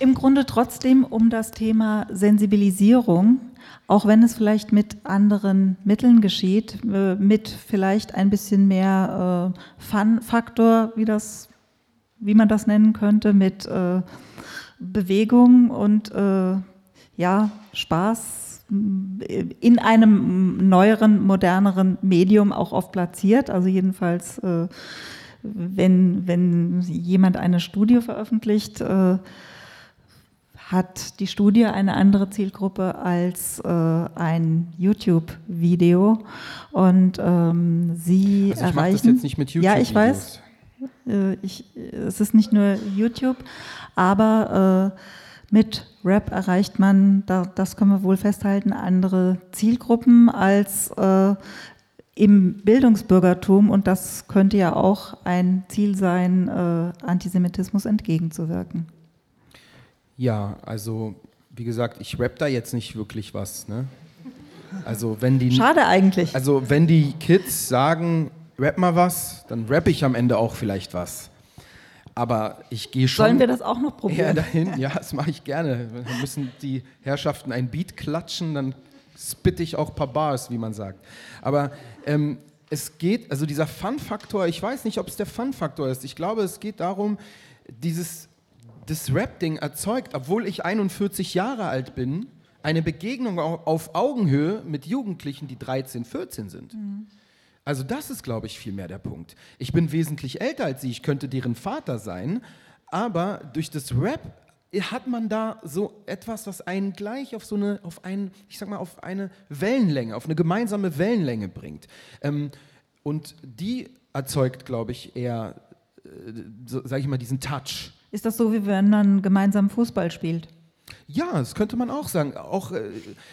im Grunde trotzdem um das Thema Sensibilisierung, auch wenn es vielleicht mit anderen Mitteln geschieht, mit vielleicht ein bisschen mehr äh, Fun-Faktor, wie, das, wie man das nennen könnte, mit äh, Bewegung und äh, ja, Spaß in einem neueren, moderneren Medium auch oft platziert. Also jedenfalls, äh, wenn, wenn jemand eine Studie veröffentlicht, äh, hat die Studie eine andere Zielgruppe als äh, ein YouTube-Video und ähm, sie also ich erreichen... Ich mache das jetzt nicht mit YouTube-Videos. Ja, ich weiß, äh, ich, es ist nicht nur YouTube, aber äh, mit Rap erreicht man, da, das können wir wohl festhalten, andere Zielgruppen als äh, im Bildungsbürgertum und das könnte ja auch ein Ziel sein, äh, Antisemitismus entgegenzuwirken. Ja, also wie gesagt, ich rappe da jetzt nicht wirklich was. Ne? Also wenn die Schade eigentlich. Also wenn die Kids sagen, rapp mal was, dann rappe ich am Ende auch vielleicht was. Aber ich gehe schon... Sollen wir das auch noch probieren? Dahin. Ja, das mache ich gerne. Dann müssen die Herrschaften ein Beat klatschen, dann spitte ich auch ein paar Bars, wie man sagt. Aber ähm, es geht, also dieser Fun-Faktor, ich weiß nicht, ob es der Fun-Faktor ist. Ich glaube, es geht darum, dieses... das Rap-Ding erzeugt, obwohl ich einundvierzig Jahre alt bin, eine Begegnung auf Augenhöhe mit Jugendlichen, die dreizehn, vierzehn sind. Mhm. Also das ist, glaube ich, viel mehr der Punkt. Ich bin wesentlich älter als sie, ich könnte deren Vater sein, aber durch das Rap hat man da so etwas, was einen gleich auf so eine, auf einen, ich sag mal, auf eine Wellenlänge, auf eine gemeinsame Wellenlänge bringt. Ähm, und die erzeugt, glaube ich, eher, äh, so, sag ich mal, diesen Touch. Ist das so, wie wenn man gemeinsam Fußball spielt? Ja, das könnte man auch sagen. Auch, äh,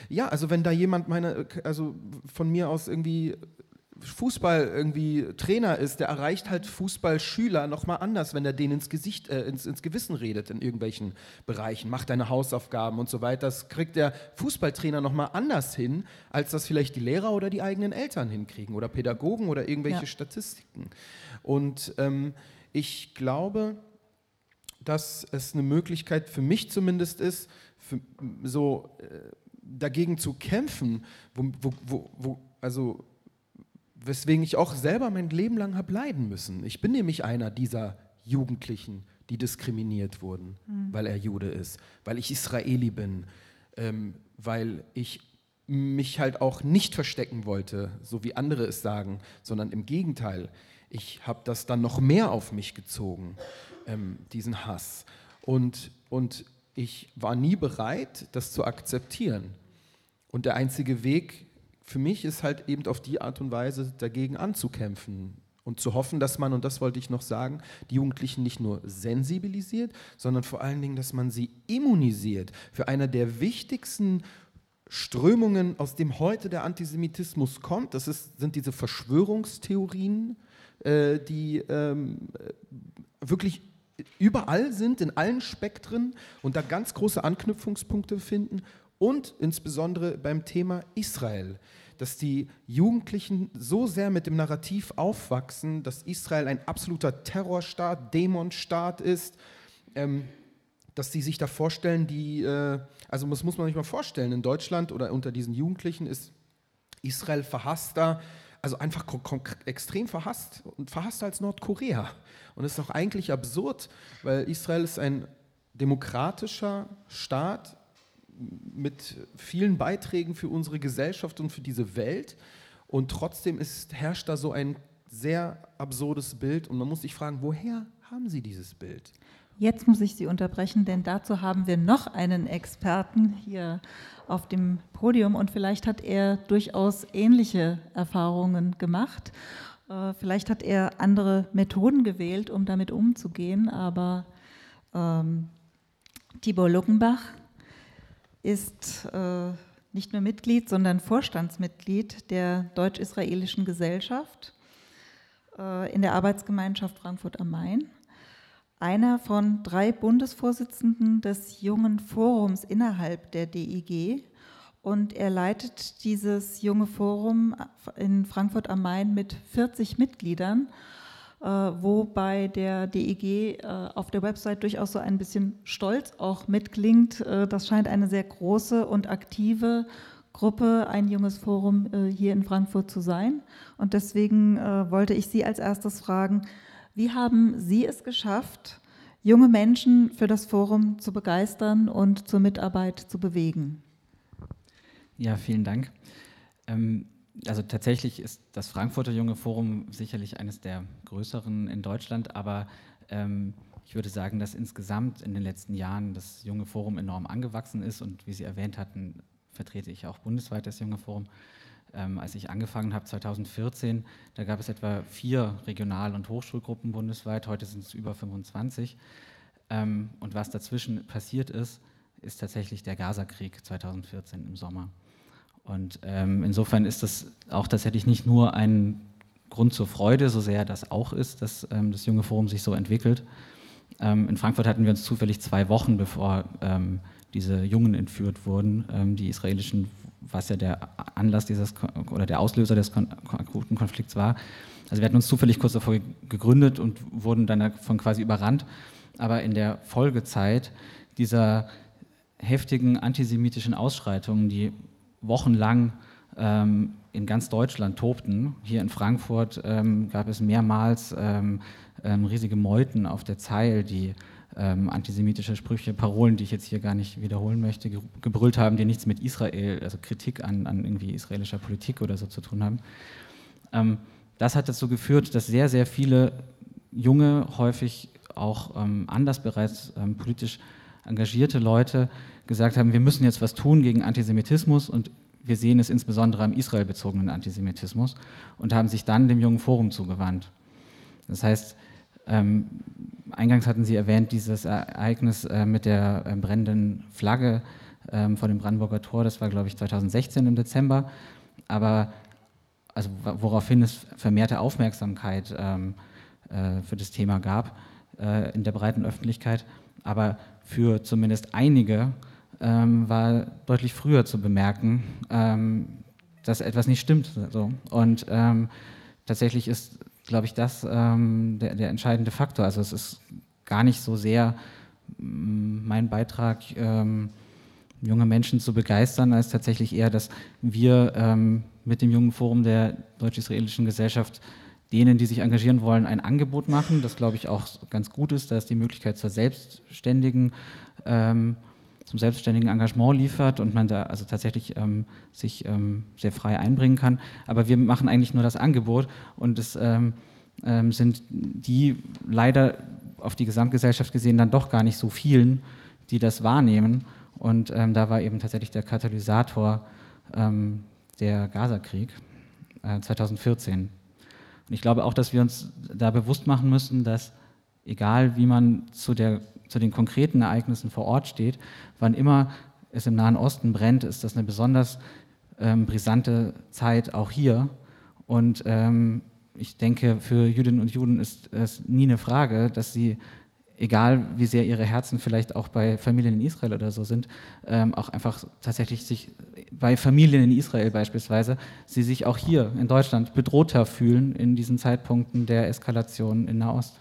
ja, also wenn da jemand meine, also von mir aus irgendwie Fußball irgendwie Trainer ist, der erreicht halt Fußballschüler nochmal anders, wenn er denen ins Gesicht, äh, ins, ins Gewissen redet in irgendwelchen Bereichen, macht deine Hausaufgaben und so weiter. Das kriegt der Fußballtrainer nochmal anders hin, als das vielleicht die Lehrer oder die eigenen Eltern hinkriegen oder Pädagogen oder irgendwelche ja. Statistiken. Und ähm, ich glaube, dass es eine Möglichkeit für mich zumindest ist, für, so äh, dagegen zu kämpfen, wo, wo, wo, wo also weswegen ich auch selber mein Leben lang habe leiden müssen. Ich bin nämlich einer dieser Jugendlichen, die diskriminiert wurden, mhm. weil er Jude ist, weil ich Israeli bin, ähm, weil ich mich halt auch nicht verstecken wollte, so wie andere es sagen, sondern im Gegenteil, ich habe das dann noch mehr auf mich gezogen, ähm, diesen Hass. Und, und ich war nie bereit, das zu akzeptieren. Und der einzige Weg für mich ist halt eben auf die Art und Weise dagegen anzukämpfen und zu hoffen, dass man, und das wollte ich noch sagen, die Jugendlichen nicht nur sensibilisiert, sondern vor allen Dingen, dass man sie immunisiert für eine der wichtigsten Strömungen, aus dem heute der Antisemitismus kommt. Das ist, sind diese Verschwörungstheorien, äh, die ähm, wirklich überall sind, in allen Spektren und da ganz große Anknüpfungspunkte finden. Und insbesondere beim Thema Israel, dass die Jugendlichen so sehr mit dem Narrativ aufwachsen, dass Israel ein absoluter Terrorstaat, Dämonstaat ist, ähm, dass sie sich da vorstellen, die, äh, also das muss man sich mal vorstellen, in Deutschland oder unter diesen Jugendlichen ist Israel verhasster, also einfach k- k- extrem verhasst und verhasster als Nordkorea. Und das ist doch eigentlich absurd, weil Israel ist ein demokratischer Staat, mit vielen Beiträgen für unsere Gesellschaft und für diese Welt und trotzdem ist, herrscht da so ein sehr absurdes Bild und man muss sich fragen, woher haben Sie dieses Bild? Jetzt muss ich Sie unterbrechen, denn dazu haben wir noch einen Experten hier auf dem Podium und vielleicht hat er durchaus ähnliche Erfahrungen gemacht. Vielleicht hat er andere Methoden gewählt, um damit umzugehen, aber ähm, Tibor Luckenbach ist äh, nicht nur Mitglied, sondern Vorstandsmitglied der Deutsch-Israelischen Gesellschaft äh, in der Arbeitsgemeinschaft Frankfurt am Main. Einer von drei Bundesvorsitzenden des Jungen Forums innerhalb der D I G und er leitet dieses Junge Forum in Frankfurt am Main mit vierzig Mitgliedern, äh, wo bei der D I G äh, auf der Website durchaus so ein bisschen stolz auch mitklingt. Äh, das scheint eine sehr große und aktive Gruppe, ein junges Forum äh, hier in Frankfurt zu sein. Und deswegen äh, wollte ich Sie als erstes fragen, wie haben Sie es geschafft, junge Menschen für das Forum zu begeistern und zur Mitarbeit zu bewegen? Ja, vielen Dank. Ähm Also tatsächlich ist das Frankfurter Junge Forum sicherlich eines der größeren in Deutschland, aber ähm, ich würde sagen, dass insgesamt in den letzten Jahren das Junge Forum enorm angewachsen ist und wie Sie erwähnt hatten, vertrete ich auch bundesweit das Junge Forum. Ähm, als ich angefangen habe zweitausendvierzehn, da gab es etwa vier Regional- und Hochschulgruppen bundesweit, heute sind es über fünfundzwanzig ähm, und was dazwischen passiert ist, ist tatsächlich der Gaza-Krieg zweitausendvierzehn im Sommer. Und ähm, insofern ist das auch tatsächlich nicht nur ein Grund zur Freude, so sehr das auch ist, dass ähm, das Junge Forum sich so entwickelt. Ähm, in Frankfurt hatten wir uns zufällig zwei Wochen, bevor ähm, diese Jungen entführt wurden, ähm, die israelischen, was ja der Anlass dieses oder der Auslöser des kon- akuten Konflikts war. Also wir hatten uns zufällig kurz davor gegründet und wurden dann davon quasi überrannt. Aber in der Folgezeit dieser heftigen antisemitischen Ausschreitungen, die wochenlang ähm, in ganz Deutschland tobten. Hier in Frankfurt ähm, gab es mehrmals ähm, ähm, riesige Meuten auf der Zeil, die ähm, antisemitische Sprüche, Parolen, die ich jetzt hier gar nicht wiederholen möchte, ge gebrüllt haben, die nichts mit Israel, also Kritik an, an irgendwie israelischer Politik oder so zu tun haben. Ähm, das hat dazu geführt, dass sehr, sehr viele junge, häufig auch ähm, anders bereits ähm, politisch engagierte Leute gesagt haben, wir müssen jetzt was tun gegen Antisemitismus, und wir sehen es insbesondere am israelbezogenen Antisemitismus, und haben sich dann dem Jungen Forum zugewandt. Das heißt, ähm, eingangs hatten Sie erwähnt, dieses Ereignis äh, mit der äh, brennenden Flagge äh, vor dem Brandenburger Tor, das war, glaube ich, zweitausendsechzehn im Dezember, aber also, woraufhin es vermehrte Aufmerksamkeit ähm, äh, für das Thema gab äh, in der breiten Öffentlichkeit, aber für zumindest einige ähm, war deutlich früher zu bemerken, ähm, dass etwas nicht stimmt. So. Und ähm, tatsächlich ist, glaube ich, das ähm, der, der entscheidende Faktor. Also es ist gar nicht so sehr mein Beitrag, ähm, junge Menschen zu begeistern, als tatsächlich eher, dass wir ähm, mit dem Jungen Forum der Deutsch-Israelischen Gesellschaft denen, die sich engagieren wollen, ein Angebot machen, das, glaube ich, auch ganz gut ist, dass die Möglichkeit zur selbstständigen, ähm, zum selbstständigen Engagement liefert und man da also tatsächlich ähm, sich ähm, sehr frei einbringen kann. Aber wir machen eigentlich nur das Angebot, und es ähm, ähm, sind die leider auf die Gesamtgesellschaft gesehen dann doch gar nicht so vielen, die das wahrnehmen. Und ähm, da war eben tatsächlich der Katalysator ähm, der Gaza-Krieg äh, zweitausendvierzehn. Und ich glaube auch, dass wir uns da bewusst machen müssen, dass egal wie man zu, der, zu den konkreten Ereignissen vor Ort steht, wann immer es im Nahen Osten brennt, ist das eine besonders ähm, brisante Zeit auch hier. Und ähm, ich denke, für Jüdinnen und Juden ist es nie eine Frage, dass sie, egal wie sehr ihre Herzen vielleicht auch bei Familien in Israel oder so sind, ähm, auch einfach tatsächlich sich bei Familien in Israel beispielsweise, sie sich auch hier in Deutschland bedrohter fühlen in diesen Zeitpunkten der Eskalation in Nahost.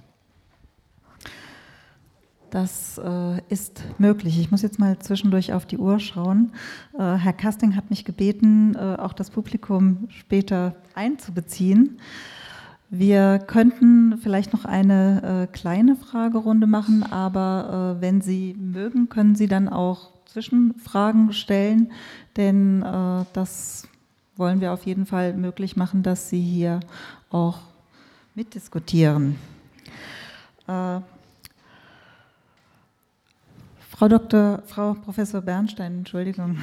Das äh, ist möglich. Ich muss jetzt mal zwischendurch auf die Uhr schauen. Äh, Herr Kersting hat mich gebeten, äh, auch das Publikum später einzubeziehen. Wir könnten vielleicht noch eine äh, kleine Fragerunde machen, aber äh, wenn Sie mögen, können Sie dann auch Zwischenfragen stellen, denn äh, das wollen wir auf jeden Fall möglich machen, dass Sie hier auch mitdiskutieren. Äh, Frau Doktor, Frau Professor Bernstein, Entschuldigung.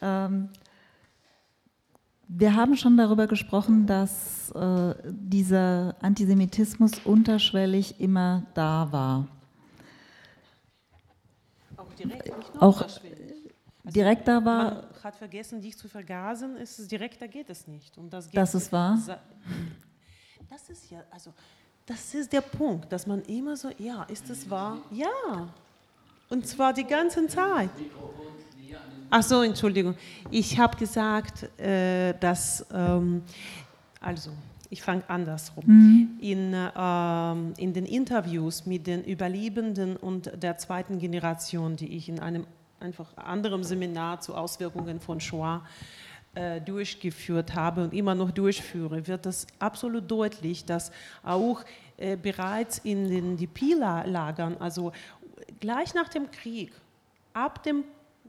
ähm, Wir haben schon darüber gesprochen, dass äh, dieser Antisemitismus unterschwellig immer da war. Auch direkt, nicht nur auch unterschwellig. Also direkt da war. Man hat vergessen, dich zu vergasen. Es ist direkt, da geht es nicht. Und das geht, das ist wahr. Das ist ja, also das ist der Punkt, dass man immer so, ja, ist es wahr? Ja. Und zwar die ganze Zeit. Ach so, Entschuldigung. Ich habe gesagt, äh, dass, ähm, also ich fange andersrum. Mhm. In, ähm, in den Interviews mit den Überlebenden und der zweiten Generation, die ich in einem einfach anderen Seminar zu Auswirkungen von Shoah äh, durchgeführt habe und immer noch durchführe, wird das absolut deutlich, dass auch äh, bereits in den D P-Lagern, also gleich nach dem Krieg, ab dem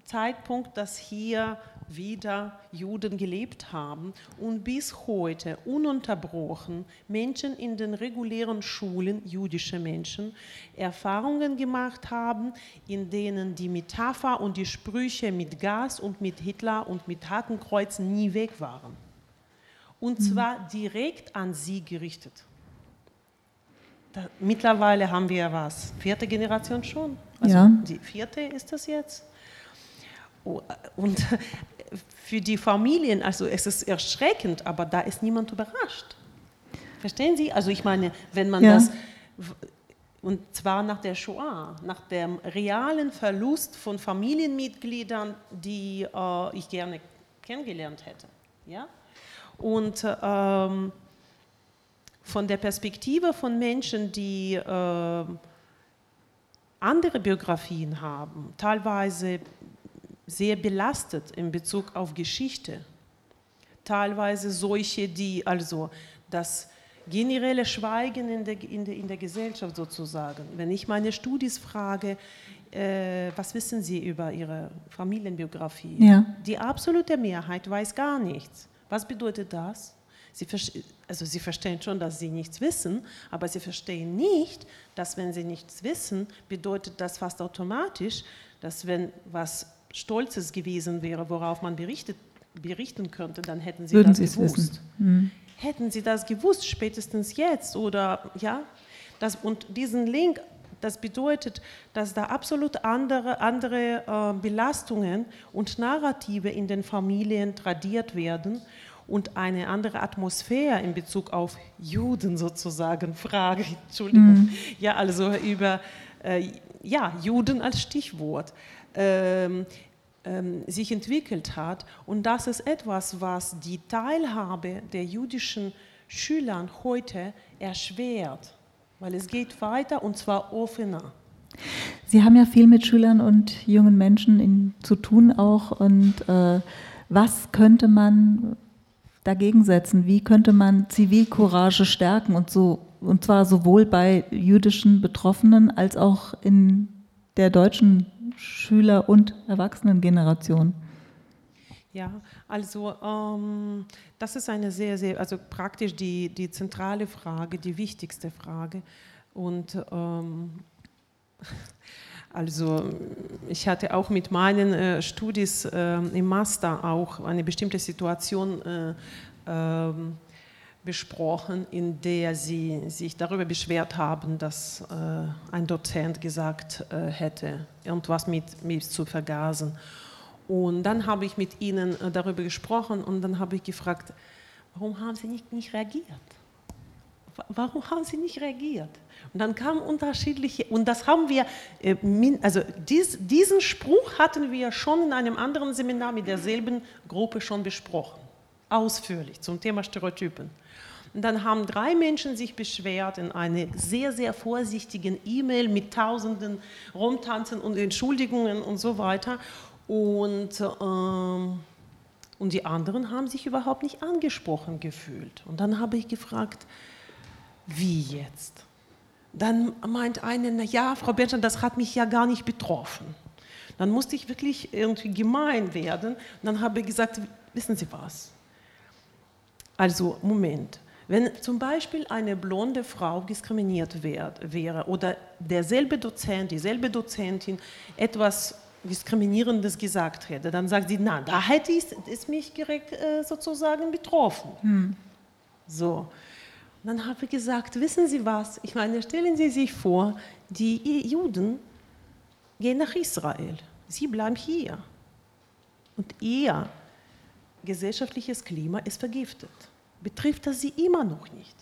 Zeitpunkt, dass hier wieder Juden gelebt haben und bis heute ununterbrochen Menschen in den regulären Schulen, jüdische Menschen, Erfahrungen gemacht haben, in denen die Metapher und die Sprüche mit Gas und mit Hitler und mit Hakenkreuzen nie weg waren. Und zwar mhm. direkt an sie gerichtet. Da, mittlerweile haben wir was, vierte Generation schon. Also ja. Die vierte ist das jetzt. Und für die Familien, also es ist erschreckend, aber da ist niemand überrascht. Verstehen Sie? Also ich meine, wenn man ja. das, und zwar nach der Shoah, nach dem realen Verlust von Familienmitgliedern, die äh, ich gerne kennengelernt hätte. Ja? Und ähm, von der Perspektive von Menschen, die äh, andere Biografien haben, teilweise sehr belastet in Bezug auf Geschichte. Teilweise solche, die also das generelle Schweigen in der, in der, in der Gesellschaft sozusagen. Wenn ich meine Studis frage, äh, was wissen sie über ihre Familienbiografie? Ja. Die absolute Mehrheit weiß gar nichts. Was bedeutet das? Sie, also sie verstehen schon, dass sie nichts wissen, aber sie verstehen nicht, dass wenn sie nichts wissen, bedeutet das fast automatisch, dass wenn was Stolzes gewesen wäre, worauf man berichtet, berichten könnte, dann hätten sie Würden das Sie's gewusst. Wissen. Mhm. Hätten sie das gewusst, spätestens jetzt oder ja, das, und diesen Link, das bedeutet, dass da absolut andere, andere äh, Belastungen und Narrative in den Familien tradiert werden und eine andere Atmosphäre in Bezug auf Juden sozusagen, Frage, Entschuldigung, mm. ja, also über äh, ja, Juden als Stichwort, ähm, ähm, sich entwickelt hat. Und das ist etwas, was die Teilhabe der jüdischen Schülern heute erschwert, weil es geht weiter und zwar offener. Sie haben ja viel mit Schülern und jungen Menschen in, zu tun auch. Und äh, was könnte man dagegen setzen? Wie könnte man Zivilcourage stärken und so, und zwar sowohl bei jüdischen Betroffenen als auch in der deutschen Schüler- und Erwachsenengeneration? Ja, also ähm, das ist eine sehr, sehr, also praktisch die, die zentrale Frage, die wichtigste Frage. Und ähm, also ich hatte auch mit meinen äh, Studis äh, im Master auch eine bestimmte Situation äh, äh, besprochen, in der sie sich darüber beschwert haben, dass äh, ein Dozent gesagt äh, hätte, irgendwas mit Milch zu vergasen. Und dann habe ich mit ihnen äh, darüber gesprochen und dann habe ich gefragt, warum haben sie nicht, nicht reagiert? Warum haben sie nicht reagiert? Und dann kamen unterschiedliche, und das haben wir, also dies, diesen Spruch hatten wir schon in einem anderen Seminar mit derselben Gruppe schon besprochen, ausführlich zum Thema Stereotypen. Und dann haben drei Menschen sich beschwert in einer sehr, sehr vorsichtigen E-Mail mit tausenden Rumtanzen und Entschuldigungen und so weiter. Und ähm, Und die anderen haben sich überhaupt nicht angesprochen gefühlt. Und dann habe ich gefragt, wie jetzt? Dann meint eine, na ja, Frau Bernstein, das hat mich ja gar nicht betroffen. Dann musste ich wirklich irgendwie gemein werden. Und dann habe ich gesagt, wissen Sie was? Also, Moment. Wenn zum Beispiel eine blonde Frau diskriminiert werd, wäre oder derselbe Dozent, dieselbe Dozentin etwas Diskriminierendes gesagt hätte, dann sagt sie, na, da hätte ich es mich direkt äh, sozusagen betroffen. Hm. So. Und dann habe ich gesagt, wissen Sie was, ich meine, stellen Sie sich vor, die Juden gehen nach Israel, sie bleiben hier. Und ihr gesellschaftliches Klima ist vergiftet. Betrifft das sie immer noch nicht.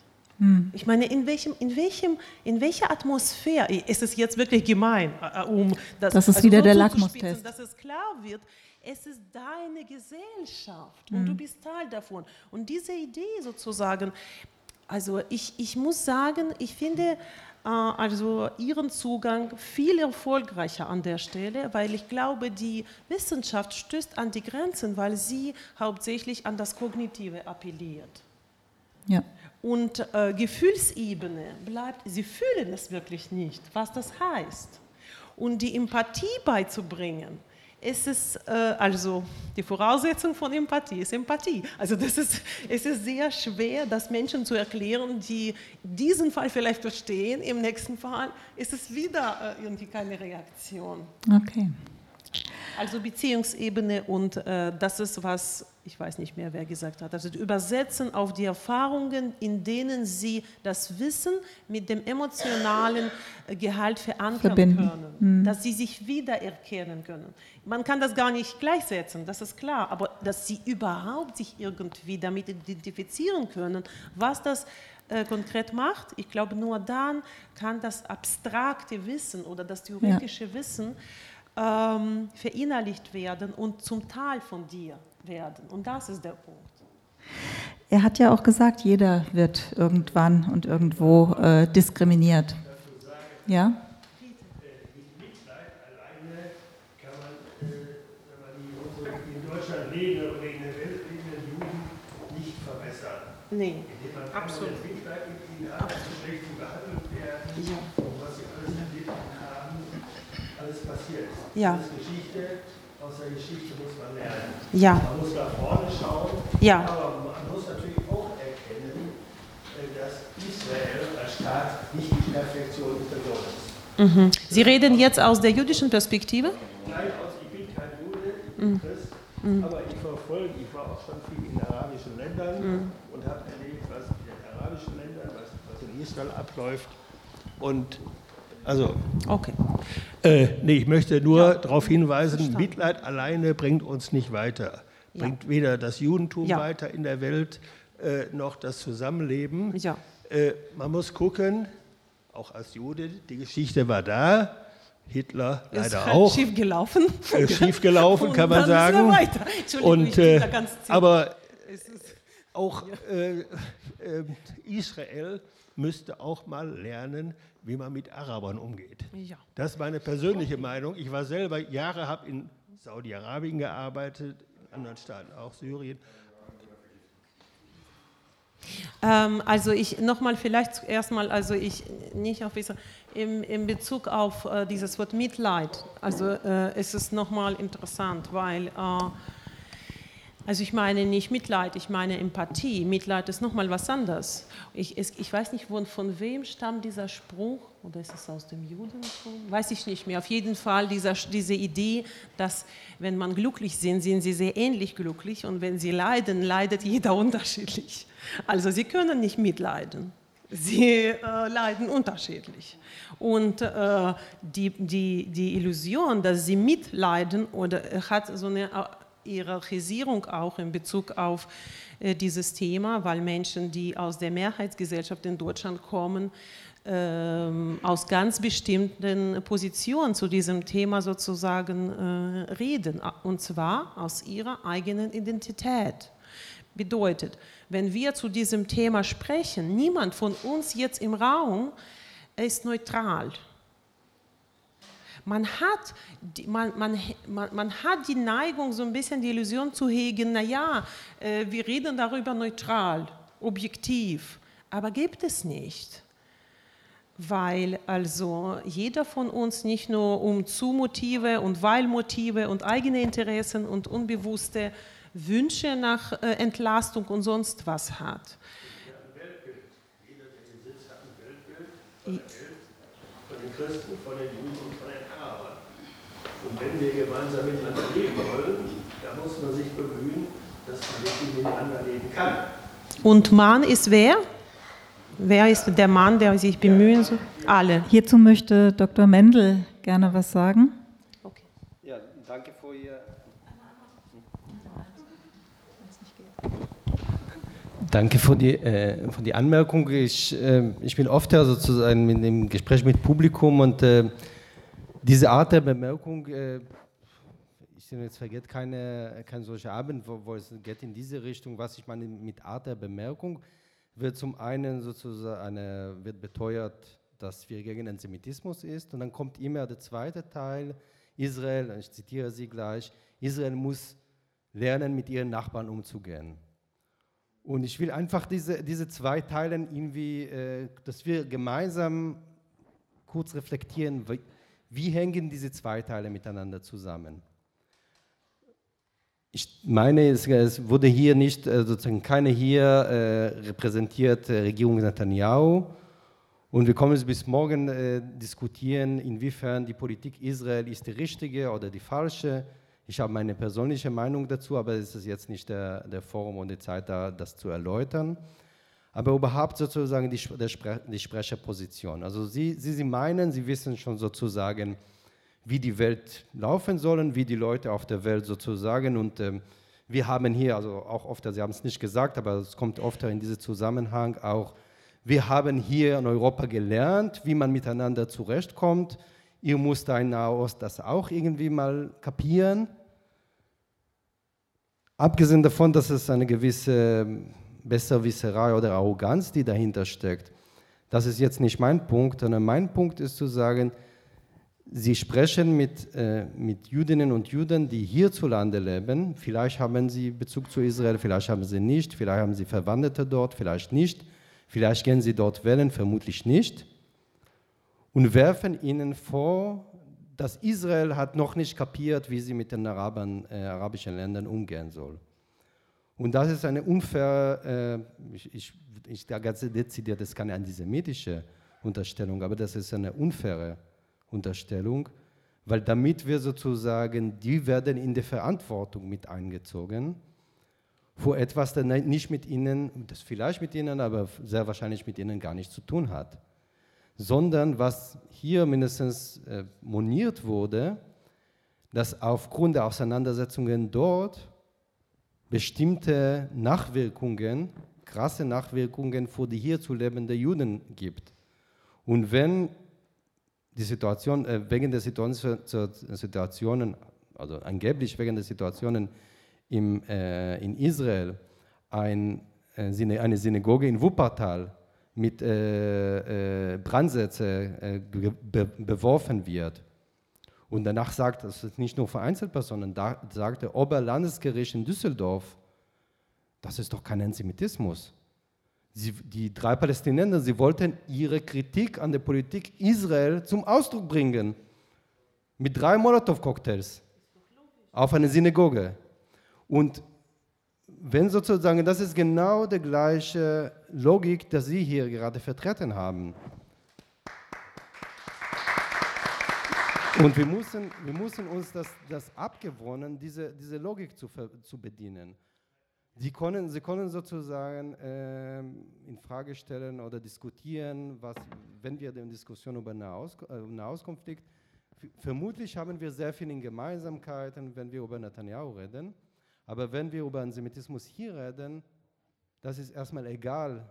Ich meine, in, welchem, in, welchem, in welcher Atmosphäre ist es jetzt wirklich gemein, um das, das ist also wieder so der Lackmustest, dass es klar wird, es ist deine Gesellschaft und mhm. du bist Teil davon. Und diese Idee sozusagen, also ich, ich muss sagen, ich finde äh, also ihren Zugang viel erfolgreicher an der Stelle, weil ich glaube, die Wissenschaft stößt an die Grenzen, weil sie hauptsächlich an das Kognitive appelliert. Ja. Und äh, Gefühlsebene bleibt, sie fühlen es wirklich nicht, was das heißt. Und die Empathie beizubringen, es ist, äh, also die Voraussetzung von Empathie ist Empathie. Also das ist, es ist sehr schwer, das Menschen zu erklären, die diesen Fall vielleicht verstehen, im nächsten Fall ist es wieder äh, irgendwie keine Reaktion. Okay. Also Beziehungsebene und äh, das ist was, ich weiß nicht mehr, wer gesagt hat, also übersetzen auf die Erfahrungen, in denen sie das Wissen mit dem emotionalen Gehalt verankern Verbinden. können, mhm. dass sie sich wiedererkennen können. Man kann das gar nicht gleichsetzen, das ist klar, aber dass sie überhaupt sich irgendwie damit identifizieren können, was das äh, konkret macht, ich glaube, nur dann kann das abstrakte Wissen oder das theoretische ja. Wissen Ähm, verinnerlicht werden und zum Teil von dir werden. Und das ist der Punkt. Er hat ja auch gesagt, jeder wird irgendwann und irgendwo äh, diskriminiert. Ja? Mit Mitleid alleine kann man, wenn man in Deutschland leben oder in der Welt lebenden Juden nicht verbessern. Nee, absolut. Mit Mitleid ja. was sie alles erlebt haben, alles passiert ist. Ja. Das ist Geschichte, aus der Geschichte muss man lernen. Ja. Man muss nach vorne schauen, ja. aber man muss natürlich auch erkennen, dass Israel als Staat nicht die Perfektion verloren ist. Mhm. Sie reden jetzt aus der jüdischen Perspektive? Nein, aus, ich bin kein Jude, ich bin Christ, mhm. aber ich verfolge, ich war auch schon viel in arabischen Ländern mhm. und habe erlebt, was in den arabischen Ländern, was, was in Israel abläuft. Und also, okay. äh, nee, ich möchte nur ja. darauf hinweisen, Verstand. Mitleid alleine bringt uns nicht weiter, ja. bringt weder das Judentum ja. weiter in der Welt äh, noch das Zusammenleben. Ja. Äh, man muss gucken. Auch als Jude, die Geschichte war da, Hitler leider ist halt auch. Schief gelaufen. Äh, schief gelaufen, kann man sagen. Weiter. Entschuldigung, und, äh, ich bin da ganz ziemlich. Aber auch äh, äh, Israel müsste auch mal lernen, wie man mit Arabern umgeht. Ja. Das ist meine persönliche Meinung. Ich war selber Jahre, habe in Saudi-Arabien gearbeitet, in anderen Staaten, auch Syrien. Ähm, also ich nochmal vielleicht erstmal, also ich nicht auf Israel, im, in Bezug auf äh, dieses Wort Mitleid, also äh, ist es nochmal interessant, weil, äh, also ich meine nicht Mitleid, ich meine Empathie, Mitleid ist nochmal was anderes. Ich, es, ich weiß nicht, von, von wem stammt dieser Spruch, oder ist es aus dem Judentum, weiß ich nicht mehr, auf jeden Fall dieser, diese Idee, dass wenn man glücklich sind, sind sie sehr ähnlich glücklich und wenn sie leiden, leidet jeder unterschiedlich. Also sie können nicht mitleiden, sie äh, leiden unterschiedlich. Und äh, die, die, die Illusion, dass sie mitleiden, oder hat so eine Hierarchisierung auch in Bezug auf äh, dieses Thema, weil Menschen, die aus der Mehrheitsgesellschaft in Deutschland kommen, Ähm, aus ganz bestimmten Positionen zu diesem Thema sozusagen äh, reden, und zwar aus ihrer eigenen Identität. Bedeutet, wenn wir zu diesem Thema sprechen, niemand von uns jetzt im Raum ist neutral. Man hat, die, man, man, man, man hat die Neigung, so ein bisschen die Illusion zu hegen, naja, äh, wir reden darüber neutral, objektiv, aber gibt es nicht. Weil also jeder von uns nicht nur um Zu-Motive und Weil-Motive und eigene Interessen und unbewusste Wünsche nach äh, Entlastung und sonst was hat. Ja, ein Weltbild. Jeder, der hier sitzt, hat ein Weltbild von der Welt, von den Christen, von den Juden und von den Arabern. Und wenn wir gemeinsam miteinander leben wollen, da muss man sich bemühen, dass man wirklich miteinander leben kann. Und Mann ist wer? Wer ist der Mann, der sich bemühen soll? Alle. Hierzu möchte Doktor Mendel gerne was sagen. Okay. Ja, danke für Ihr... Danke für die, äh, für die Anmerkung. Ich, äh, ich bin oft ja sozusagen in dem Gespräch mit Publikum und äh, diese Art der Bemerkung, äh, ich sehe jetzt vergeht keine, kein solcher Abend, wo, wo es geht in diese Richtung, was ich meine mit Art der Bemerkung, wird zum einen sozusagen eine, wird beteuert, dass wir gegen Antisemitismus ist, und dann kommt immer der zweite Teil, Israel, ich zitiere sie gleich, Israel muss lernen, mit ihren Nachbarn umzugehen. Und ich will einfach diese, diese zwei Teile irgendwie, äh, dass wir gemeinsam kurz reflektieren, wie, wie hängen diese zwei Teile miteinander zusammen. Ich meine, es, es wurde hier nicht, sozusagen keine hier äh, repräsentierte Regierung Netanyahu, und wir kommen bis morgen äh, diskutieren, inwiefern die Politik Israel ist die richtige oder die falsche. Ich habe meine persönliche Meinung dazu, aber es ist jetzt nicht der, der Forum und die Zeit da, das zu erläutern. Aber überhaupt sozusagen die, der Spre- die Sprecherposition. Also Sie, Sie, Sie meinen, Sie wissen schon sozusagen, wie die Welt laufen sollen, wie die Leute auf der Welt sozusagen. Und ähm, wir haben hier, also auch oft, Sie haben es nicht gesagt, aber es kommt oft in diesen Zusammenhang auch, wir haben hier in Europa gelernt, wie man miteinander zurechtkommt. Ihr müsst in Nahost das auch irgendwie mal kapieren. Abgesehen davon, dass es eine gewisse Besserwisserei oder Arroganz, die dahinter steckt, das ist jetzt nicht mein Punkt, sondern mein Punkt ist zu sagen, Sie sprechen mit, äh, mit Jüdinnen und Juden, die hierzulande leben. Vielleicht haben sie Bezug zu Israel, vielleicht haben sie nicht, vielleicht haben sie Verwandte dort, vielleicht nicht. Vielleicht gehen sie dort wählen, vermutlich nicht. und werfen ihnen vor, dass Israel hat noch nicht kapiert, wie sie mit den Arabern, äh, arabischen Ländern umgehen soll. Und das ist eine unfaire, äh, ich, ich, ich da ganz dezidiert, das ist keine antisemitische Unterstellung, aber das ist eine unfaire Unterstellung, weil damit wir sozusagen, die werden in die Verantwortung mit eingezogen, für etwas, das nicht mit ihnen, das vielleicht mit ihnen, aber sehr wahrscheinlich mit ihnen gar nichts zu tun hat. Sondern was hier mindestens äh, moniert wurde, dass aufgrund der Auseinandersetzungen dort bestimmte Nachwirkungen, krasse Nachwirkungen für die hier zu lebenden Juden gibt. Und wenn die Situation, äh, wegen der Situationen, also angeblich wegen der Situationen im, äh, in Israel, ein, äh, eine Synagoge in Wuppertal mit äh, äh, Brandsätzen äh, be- beworfen wird. Und danach sagt, das ist nicht nur für Einzelpersonen, da sagt der Oberlandesgericht in Düsseldorf, das ist doch kein Antisemitismus. Sie, die drei Palästinenser, sie wollten ihre Kritik an der Politik Israel zum Ausdruck bringen. Mit drei Molotow-Cocktails auf eine Synagoge. Und wenn sozusagen, das ist genau die gleiche Logik, die Sie hier gerade vertreten haben. Und wir müssen, wir müssen uns das, das abgewöhnen, diese, diese Logik zu, zu bedienen. Sie können, Sie können sozusagen äh, in Frage stellen oder diskutieren, was, wenn wir die Diskussion über Nahost, äh, Nahostkonflikt, f- vermutlich haben wir sehr viele Gemeinsamkeiten, wenn wir über Netanyahu reden. Aber wenn wir über Antisemitismus hier reden, das ist erstmal egal,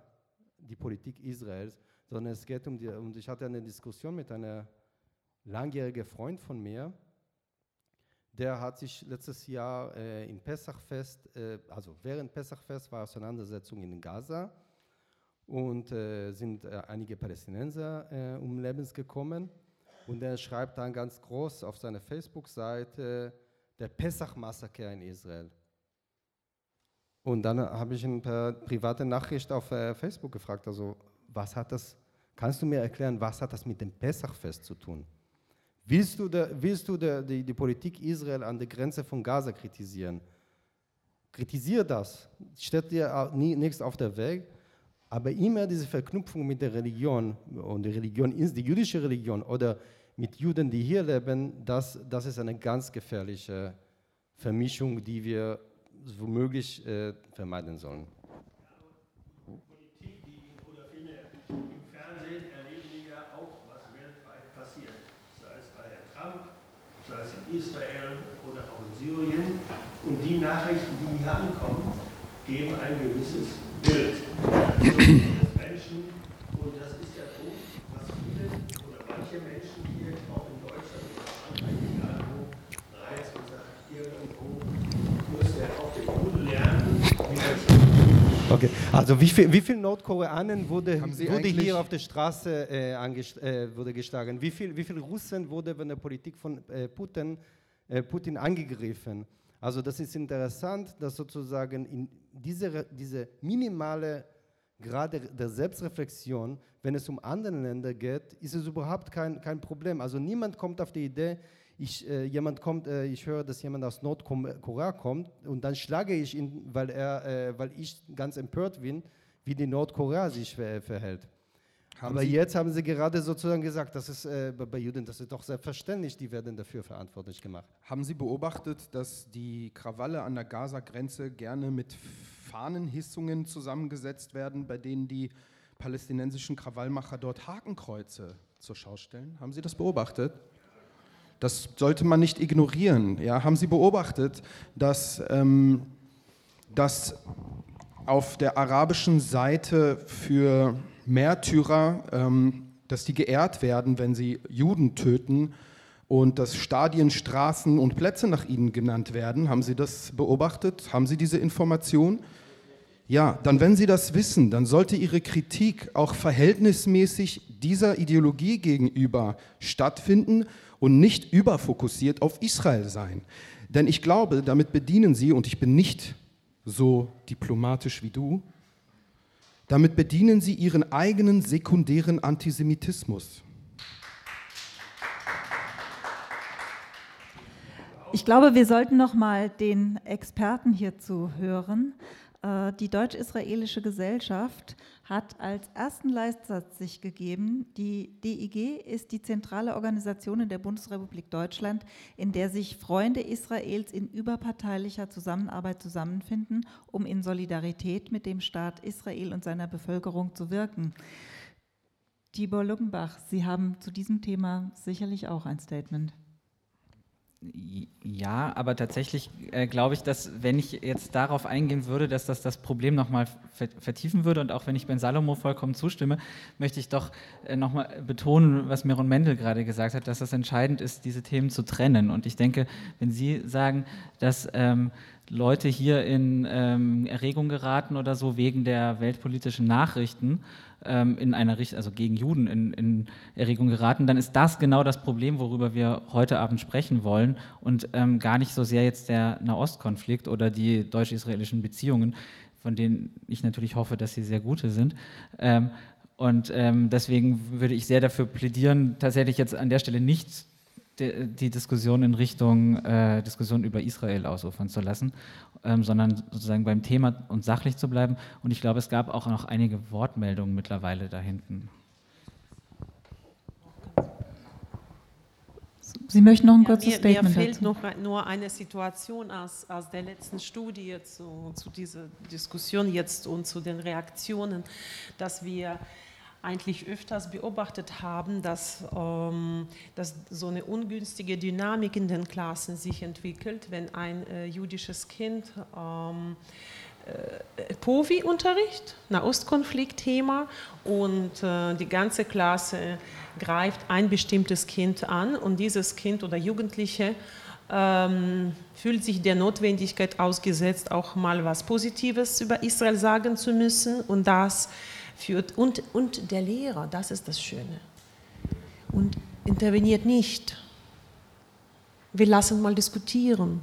die Politik Israels, sondern es geht um die, und ich hatte eine Diskussion mit einem langjährigen Freund von mir, der hat sich letztes Jahr äh, in Pessachfest, äh, also während Pessachfest war Auseinandersetzung in Gaza und äh, sind äh, einige Palästinenser äh, um Lebens gekommen und er schreibt dann ganz groß auf seiner Facebook-Seite der Pessach-Massaker in Israel. Und dann habe ich ein paar private Nachrichten auf äh, Facebook gefragt, also was hat das, kannst du mir erklären, was hat das mit dem Pessachfest zu tun? Willst du, de, willst du de, die, die Politik Israel an der Grenze von Gaza kritisieren? Kritisier das, steht dir nie, nichts auf der Weg, aber immer diese Verknüpfung mit der Religion, und die Religion ist die jüdische Religion oder mit Juden, die hier leben, das, das ist eine ganz gefährliche Vermischung, die wir womöglich äh, vermeiden sollen. Ja, Politik, die oder Filme im Fernsehen erleben wir ja auch, was weltweit passiert. Sei es bei Herrn Trump, sei es in Israel oder auch in Syrien. Und die Nachrichten, die hier ankommen, geben ein gewisses Bild. Das Menschen, und das ist ja so, was viele oder manche Menschen hier auch in Deutschland oder Frankreich bereits gesagt, irgendwo müsst ihr auf dem Boden lernen, wie das okay, also wie viel, wie viel Nordkoreaner wurde, wurde hier auf der Straße äh, angest- äh, wurde geschlagen? Wie viel, wie viel Russen wurde von der Politik von äh, Putin, äh, Putin angegriffen? Also das ist interessant, dass sozusagen in diese, diese minimale Grad der Selbstreflexion, wenn es um andere Länder geht, ist es überhaupt kein, kein Problem. Also niemand kommt auf die Idee, ich, äh, jemand kommt, äh, ich höre, dass jemand aus Nordkorea kommt und dann schlage ich ihn, weil, er, äh, weil ich ganz empört bin, wie die Nordkorea sich äh, verhält. Haben Aber Sie jetzt haben Sie gerade sozusagen gesagt, das ist äh, bei Juden, das ist doch selbstverständlich, die werden dafür verantwortlich gemacht. Haben Sie beobachtet, dass die Krawalle an der Gaza-Grenze gerne mit Fahnenhissungen zusammengesetzt werden, bei denen die palästinensischen Krawallmacher dort Hakenkreuze zur Schau stellen? Haben Sie das beobachtet? Das sollte man nicht ignorieren. Ja? Haben Sie beobachtet, dass, ähm, dass auf der arabischen Seite für Märtyrer, ähm, dass die geehrt werden, wenn sie Juden töten und dass Stadien, Straßen und Plätze nach ihnen genannt werden. Haben Sie das beobachtet? Haben Sie diese Information? Ja, dann wenn Sie das wissen, dann sollte Ihre Kritik auch verhältnismäßig dieser Ideologie gegenüber stattfinden und nicht überfokussiert auf Israel sein. Denn ich glaube, damit bedienen Sie, und ich bin nicht so diplomatisch wie du, damit bedienen Sie Ihren eigenen sekundären Antisemitismus. Ich glaube, wir sollten noch mal den Experten hierzu hören. Die Deutsch-Israelische Gesellschaft hat als ersten Leitsatz sich gegeben, die D I G ist die zentrale Organisation in der Bundesrepublik Deutschland, in der sich Freunde Israels in überparteilicher Zusammenarbeit zusammenfinden, um in Solidarität mit dem Staat Israel und seiner Bevölkerung zu wirken. Tibor Luckenbach, Sie haben zu diesem Thema sicherlich auch ein Statement. Ja, aber tatsächlich äh, glaube ich, dass, wenn ich jetzt darauf eingehen würde, dass das das Problem nochmal vertiefen würde, und auch wenn ich Ben Salomo vollkommen zustimme, möchte ich doch äh, nochmal betonen, was Meron Mendel gerade gesagt hat, dass das entscheidend ist, diese Themen zu trennen. Und ich denke, wenn Sie sagen, dass ähm, Leute hier in ähm, Erregung geraten oder so wegen der weltpolitischen Nachrichten, in einer Richt- also gegen Juden in, in Erregung geraten, dann ist das genau das Problem, worüber wir heute Abend sprechen wollen, und ähm, gar nicht so sehr jetzt der Nahostkonflikt oder die deutsch-israelischen Beziehungen, von denen ich natürlich hoffe, dass sie sehr gute sind. Ähm, und ähm, deswegen würde ich sehr dafür plädieren, tatsächlich jetzt an der Stelle nicht de- die Diskussion in Richtung äh, Diskussion über Israel ausufern zu lassen, Ähm, sondern sozusagen beim Thema und sachlich zu bleiben. Und ich glaube, es gab auch noch einige Wortmeldungen mittlerweile da hinten. Sie möchten noch ein ja, kurzes mir, Statement dazu? Mir fehlt dazu. noch nur eine Situation aus, aus der letzten Studie zu, zu dieser Diskussion jetzt und zu den Reaktionen, dass wir eigentlich öfters beobachtet haben, dass, ähm, dass so eine ungünstige Dynamik in den Klassen sich entwickelt, wenn ein äh, jüdisches Kind ähm, äh, P O V I-Unterricht, Nahostkonfliktthema, und äh, die ganze Klasse greift ein bestimmtes Kind an, und dieses Kind oder Jugendliche ähm, fühlt sich der Notwendigkeit ausgesetzt, auch mal was Positives über Israel sagen zu müssen, und das führt und, und der Lehrer, das ist das Schöne, und interveniert nicht. Wir lassen mal diskutieren.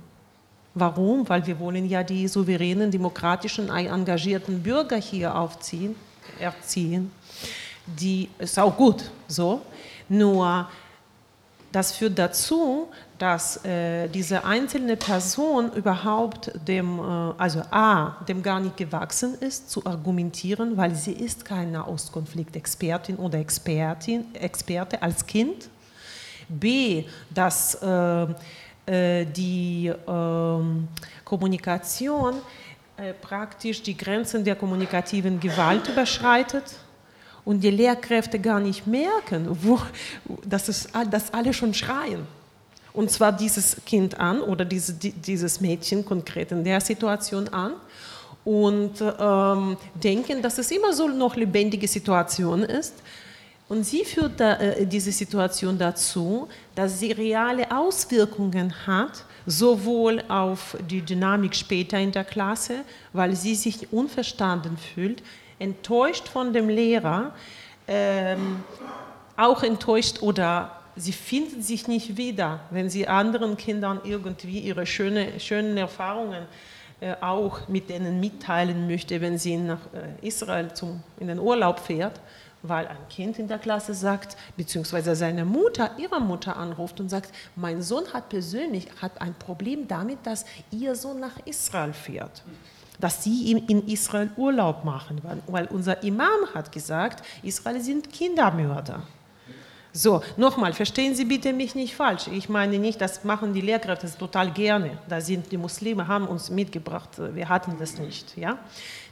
Warum? Weil wir wollen ja die souveränen, demokratischen, engagierten Bürger hier aufziehen, erziehen. Die ist auch gut so, nur das führt dazu, dass äh, diese einzelne Person überhaupt dem, äh, also A, dem gar nicht gewachsen ist, zu argumentieren, weil sie ist keine Ostkonfliktexpertin oder Expertin, Experte als Kind. B, dass äh, äh, die äh, Kommunikation äh, praktisch die Grenzen der kommunikativen Gewalt überschreitet. Und die Lehrkräfte gar nicht merken, wo, dass, es, dass alle schon schreien. Und zwar dieses Kind an oder diese, dieses Mädchen konkret in der Situation an, und ähm, denken, dass es immer so noch eine lebendige Situation ist. Und sie führt da, äh, diese Situation dazu, dass sie reale Auswirkungen hat, sowohl auf die Dynamik später in der Klasse, weil sie sich unverstanden fühlt, enttäuscht von dem Lehrer, ähm, auch enttäuscht, oder sie findet sich nicht wieder, wenn sie anderen Kindern irgendwie ihre schöne, schönen Erfahrungen äh, auch mit denen mitteilen möchte, wenn sie nach äh, Israel zum, in den Urlaub fährt, weil ein Kind in der Klasse sagt, beziehungsweise seine Mutter, ihre Mutter anruft und sagt, mein Sohn hat persönlich hat ein Problem damit, dass ihr Sohn nach Israel fährt, dass sie in Israel Urlaub machen, weil unser Imam hat gesagt, Israel sind Kindermörder. So, nochmal, verstehen Sie bitte mich nicht falsch. Ich meine nicht, das machen die Lehrkräfte total gerne. Da sind die Muslime, haben uns mitgebracht, wir hatten das nicht. Ja?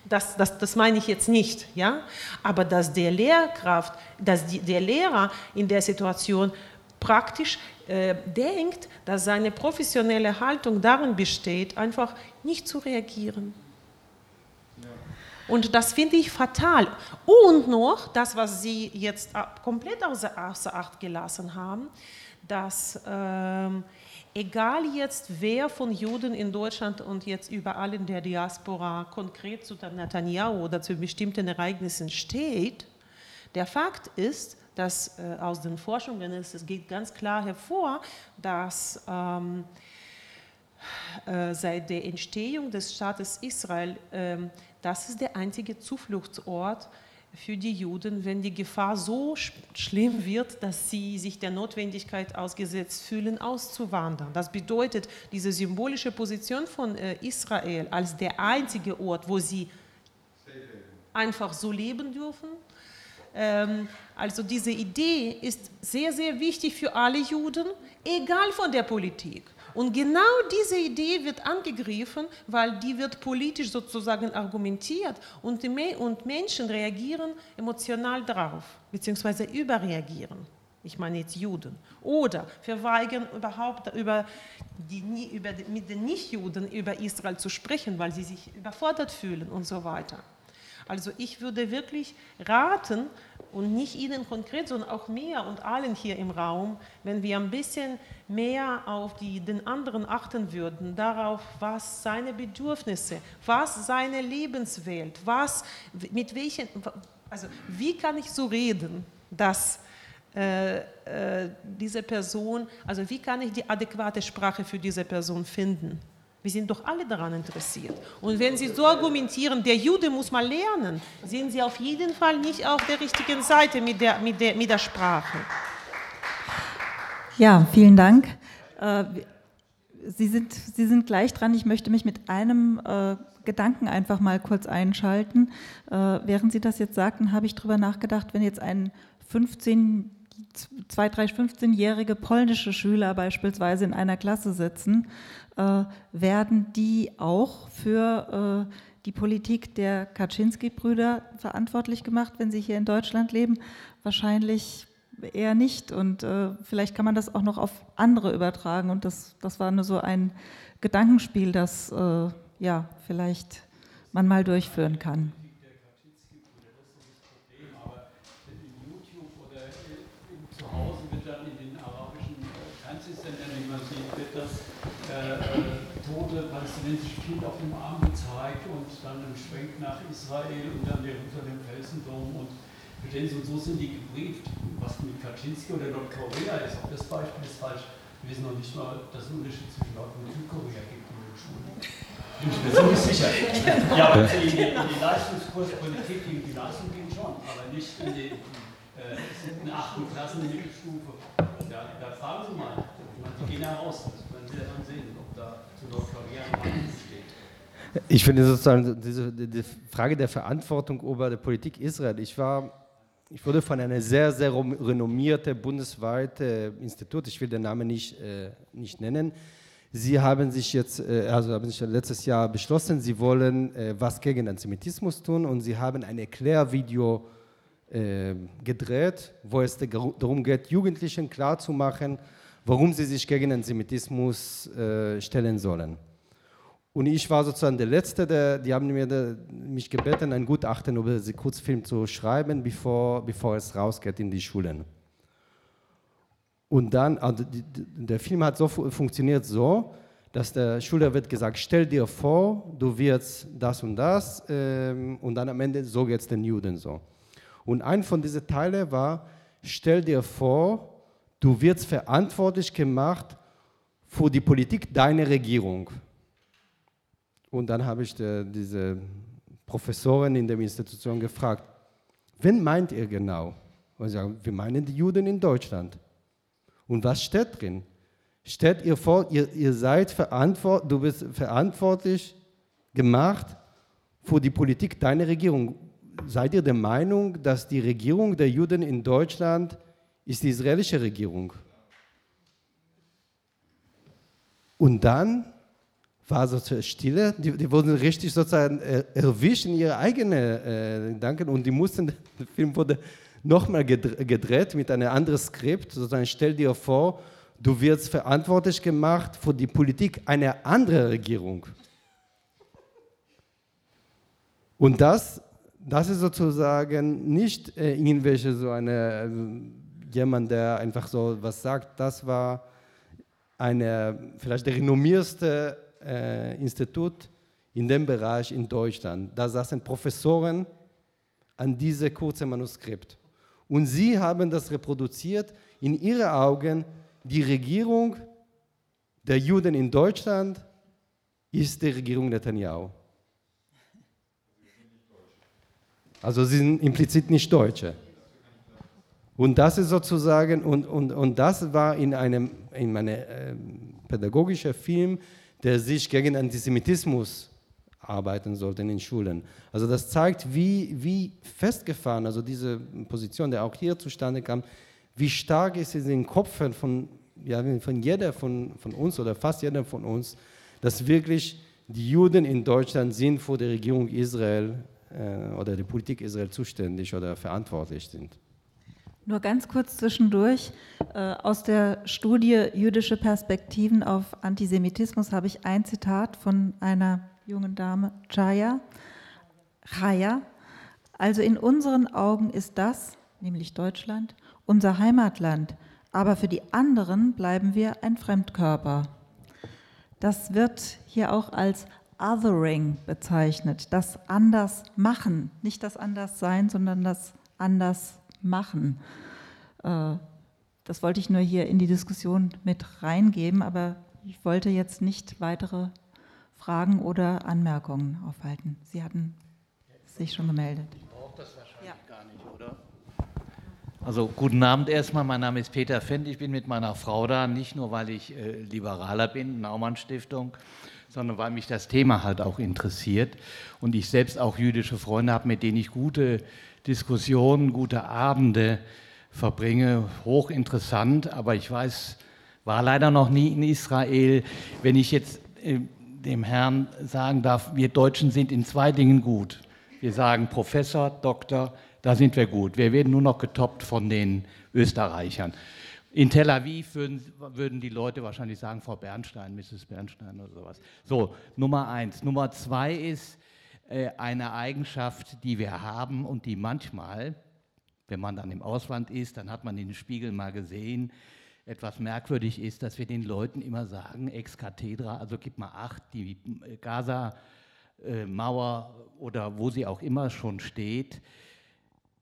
Das, das, das meine ich jetzt nicht. Ja? Aber dass der Lehrkraft, dass die, der Lehrer in der Situation praktisch äh, denkt, dass seine professionelle Haltung darin besteht, einfach nicht zu reagieren. Und das finde ich fatal. Und noch das, was Sie jetzt komplett außer, außer Acht gelassen haben, dass ähm, egal jetzt, wer von Juden in Deutschland und jetzt überall in der Diaspora konkret zu Netanyahu oder zu bestimmten Ereignissen steht, der Fakt ist, dass äh, aus den Forschungen ist, es geht ganz klar hervor, dass ähm, äh, seit der Entstehung des Staates Israel ähm, das ist der einzige Zufluchtsort für die Juden, wenn die Gefahr so schlimm wird, dass sie sich der Notwendigkeit ausgesetzt fühlen, auszuwandern. Das bedeutet, diese symbolische Position von Israel als der einzige Ort, wo sie einfach so leben dürfen. Also diese Idee ist sehr, sehr wichtig für alle Juden, egal von der Politik. Und genau diese Idee wird angegriffen, weil die wird politisch sozusagen argumentiert und, die, und Menschen reagieren emotional drauf, beziehungsweise überreagieren. Ich meine jetzt Juden. Oder verweigern überhaupt über die, über, mit den Nichtjuden über Israel zu sprechen, weil sie sich überfordert fühlen und so weiter. Also ich würde wirklich raten, und nicht Ihnen konkret, sondern auch mir und allen hier im Raum, wenn wir ein bisschen mehr auf die, den anderen achten würden, darauf, was seine Bedürfnisse, was seine Lebenswelt, was, mit welchen, also wie kann ich so reden, dass äh, äh, diese Person, also wie kann ich die adäquate Sprache für diese Person finden? Wir sind doch alle daran interessiert. Und wenn Sie so argumentieren, der Jude muss mal lernen, sind Sie auf jeden Fall nicht auf der richtigen Seite mit der, mit der, mit der Sprache. Ja, vielen Dank. Sie sind, Sie sind gleich dran. Ich möchte mich mit einem Gedanken einfach mal kurz einschalten. Während Sie das jetzt sagten, habe ich darüber nachgedacht, wenn jetzt ein fünfzehn, zwei, drei, fünfzehnjährige polnische Schüler beispielsweise in einer Klasse sitzen, äh, werden die auch für äh, die Politik der Kaczynski-Brüder verantwortlich gemacht, wenn sie hier in Deutschland leben? Wahrscheinlich eher nicht. Und äh, vielleicht kann man das auch noch auf andere übertragen. Und das, das war nur so ein Gedankenspiel, das äh, ja, vielleicht man mal durchführen kann. Palästinensische Kinder auf dem Arm gezeigt und dann sprengt nach Israel und dann Jerusalem Felsendom und Bedenzen und so sind die gebrieft, was mit Kaczynski oder Nordkorea ist. Auch das Beispiel ist falsch. Wir wissen noch nicht mal, dass es einen Unterschied zwischen Nord- und Südkorea gibt in den Schulen. Bin ich mir ziemlich sicher. Ja, aber die, die Leistungskurspolitik gegen die Leistung ging schon, aber nicht in den siebten, äh, achten Klassen der Mittelstufe. Da, da fragen Sie mal, die gehen da raus. Das werden Sie ja dann sehen, ob da zu Nordkorea ein Mann steht. Ich finde sozusagen diese, die Frage der Verantwortung über die Politik Israel. Ich, war, ich wurde von einem sehr, sehr renommierten bundesweiten Institut, ich will den Namen nicht, äh, nicht nennen, sie haben sich jetzt, äh, also haben sich letztes Jahr beschlossen, sie wollen äh, was gegen Antisemitismus tun und sie haben ein Erklärvideo äh, gedreht, wo es darum geht, Jugendlichen klarzumachen, warum sie sich gegen Antisemitismus äh, stellen sollen. Und ich war sozusagen der Letzte, der, die haben mir de, mich gebeten, ein Gutachten über diesen Kurzfilm zu schreiben, bevor, bevor es rausgeht in die Schulen. Und dann, also die, der Film hat so funktioniert so, dass der Schüler wird gesagt, stell dir vor, du wirst das und das ähm, und dann am Ende, so geht es den Juden so. Und ein von diesen Teilen war, stell dir vor, du wirst verantwortlich gemacht für die Politik deiner Regierung. Und dann habe ich de, diese Professorin in der Institution gefragt, wen meint ihr genau? Und sie sagen, wir meinen die Juden in Deutschland. Und was steht drin? Stellt ihr vor, ihr, ihr seid verantwortlich, du bist verantwortlich gemacht für die Politik deiner Regierung. Seid ihr der Meinung, dass die Regierung der Juden in Deutschland ist die israelische Regierung. Und dann war so zur Stille, die, die wurden richtig sozusagen erwischt in ihre eigenen äh, Gedanken und die mussten, der Film wurde nochmal gedreht mit einem anderen Skript, sozusagen stell dir vor, du wirst verantwortlich gemacht für die Politik einer anderen Regierung. Und das, das ist sozusagen nicht äh, irgendwelche so eine... Äh, jemand, der einfach so was sagt, das war eine, vielleicht der renommierste äh, Institut in dem Bereich in Deutschland. Da saßen Professoren an diesem kurzen Manuskript. Und sie haben das reproduziert, in ihren Augen, die Regierung der Juden in Deutschland ist die Regierung Netanyahu. Also sie sind implizit nicht Deutsche. Und das ist sozusagen, und, und, und das war in einem, in einem äh, pädagogischen Film, der sich gegen Antisemitismus arbeiten sollte in den Schulen. Also das zeigt, wie, wie festgefahren, also diese Position, die auch hier zustande kam, wie stark ist es in den Köpfen von, ja, von jeder von, von uns oder fast jeder von uns, dass wirklich die Juden in Deutschland sind vor der Regierung Israel äh, oder der Politik Israel zuständig oder verantwortlich sind. Nur ganz kurz zwischendurch, aus der Studie Jüdische Perspektiven auf Antisemitismus habe ich ein Zitat von einer jungen Dame, Chaya, Chaya. Also in unseren Augen ist das, nämlich Deutschland, unser Heimatland, aber für die anderen bleiben wir ein Fremdkörper. Das wird hier auch als Othering bezeichnet, das Andersmachen, nicht das Anderssein, sondern das Andersmachen. machen. Das wollte ich nur hier in die Diskussion mit reingeben, aber ich wollte jetzt nicht weitere Fragen oder Anmerkungen aufhalten. Sie hatten sich schon gemeldet. Ich brauche das wahrscheinlich ja. gar nicht, oder? Also guten Abend erstmal, mein Name ist Peter Fendt, ich bin mit meiner Frau da, nicht nur weil ich äh, Liberaler bin, Naumann-Stiftung, sondern weil mich das Thema halt auch interessiert und ich selbst auch jüdische Freunde habe, mit denen ich gute Diskussionen, gute Abende verbringe, hochinteressant, aber ich weiß, war leider noch nie in Israel. Wenn ich jetzt äh, dem Herrn sagen darf, wir Deutschen sind in zwei Dingen gut. Wir sagen Professor, Doktor, da sind wir gut. Wir werden nur noch getoppt von den Österreichern. In Tel Aviv würden, würden die Leute wahrscheinlich sagen, Frau Bernstein, Misses Bernstein oder sowas. So, Nummer eins. Nummer zwei ist, eine Eigenschaft, die wir haben und die manchmal, wenn man dann im Ausland ist, dann hat man in den Spiegel mal gesehen, etwas merkwürdig ist, dass wir den Leuten immer sagen, ex cathedra, also gib mal acht, die Gaza-Mauer oder wo sie auch immer schon steht,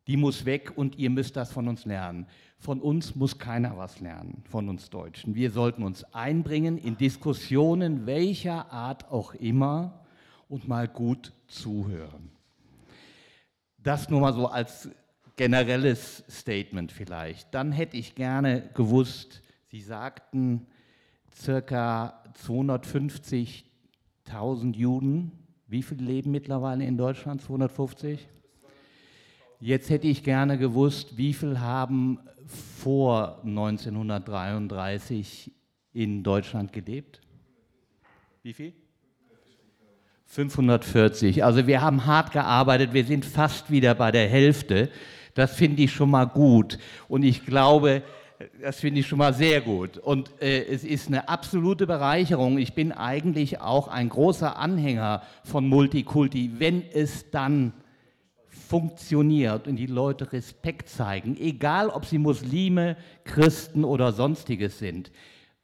die muss weg und ihr müsst das von uns lernen. Von uns muss keiner was lernen, von uns Deutschen. Wir sollten uns einbringen in Diskussionen, welcher Art auch immer, und mal gut zuhören. Das nur mal so als generelles Statement vielleicht. Dann hätte ich gerne gewusst, Sie sagten, circa zweihundertfünfzigtausend Juden, wie viele leben mittlerweile in Deutschland? zweihundertfünfzig? Jetzt hätte ich gerne gewusst, wie viele haben vor neunzehnhundertdreiunddreißig in Deutschland gelebt? Wie viel? fünfhundertvierzig. Also wir haben hart gearbeitet, wir sind fast wieder bei der Hälfte. Das finde ich schon mal gut und ich glaube, das finde ich schon mal sehr gut. Und äh, es ist eine absolute Bereicherung. Ich bin eigentlich auch ein großer Anhänger von Multikulti, wenn es dann funktioniert und die Leute Respekt zeigen, egal ob sie Muslime, Christen oder Sonstiges sind.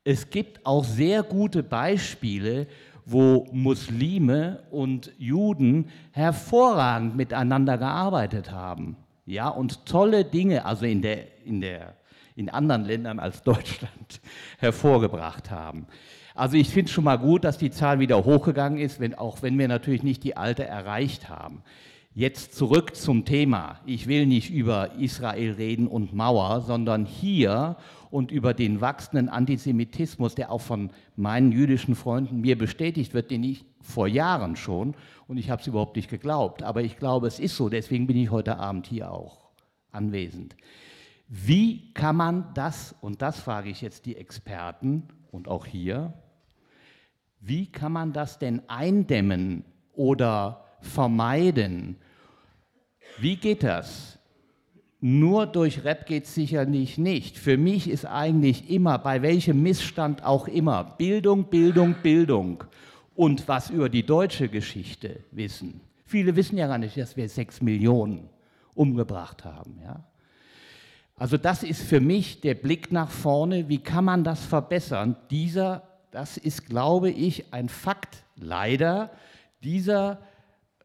Es gibt auch sehr gute Beispiele, wo Muslime und Juden hervorragend miteinander gearbeitet haben. Ja, und tolle Dinge, also in, der, in, der, in anderen Ländern als Deutschland, hervorgebracht haben. Also ich finde es schon mal gut, dass die Zahl wieder hochgegangen ist, wenn, auch wenn wir natürlich nicht die alte erreicht haben. Jetzt zurück zum Thema. Ich will nicht über Israel reden und Mauer, sondern hier und über den wachsenden Antisemitismus, der auch von meinen jüdischen Freunden mir bestätigt wird, den ich vor Jahren schon, und ich habe es überhaupt nicht geglaubt, aber ich glaube, es ist so, deswegen bin ich heute Abend hier auch anwesend. Wie kann man das, und das frage ich jetzt die Experten und auch hier, wie kann man das denn eindämmen oder vermeiden? Wie geht das? Nur durch Rap geht es sicherlich nicht. Für mich ist eigentlich immer, bei welchem Missstand auch immer, Bildung, Bildung, Bildung und was über die deutsche Geschichte wissen. Viele wissen ja gar nicht, dass wir sechs Millionen umgebracht haben. Ja? Also das ist für mich der Blick nach vorne, wie kann man das verbessern? Dieser, das ist, glaube ich, ein Fakt, leider, dieser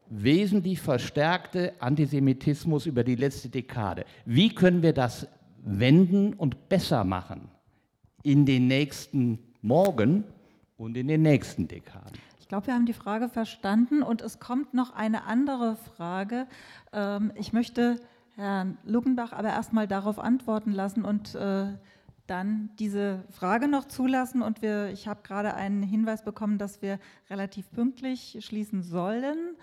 wesentlich verstärkte Antisemitismus über die letzte Dekade. Wie können wir das wenden und besser machen in den nächsten Morgen und in den nächsten Dekaden? Ich glaube, wir haben die Frage verstanden und es kommt noch eine andere Frage. Ich möchte Herrn Luckenbach aber erstmal darauf antworten lassen und dann diese Frage noch zulassen. Und wir, ich habe gerade einen Hinweis bekommen, dass wir relativ pünktlich schließen sollen.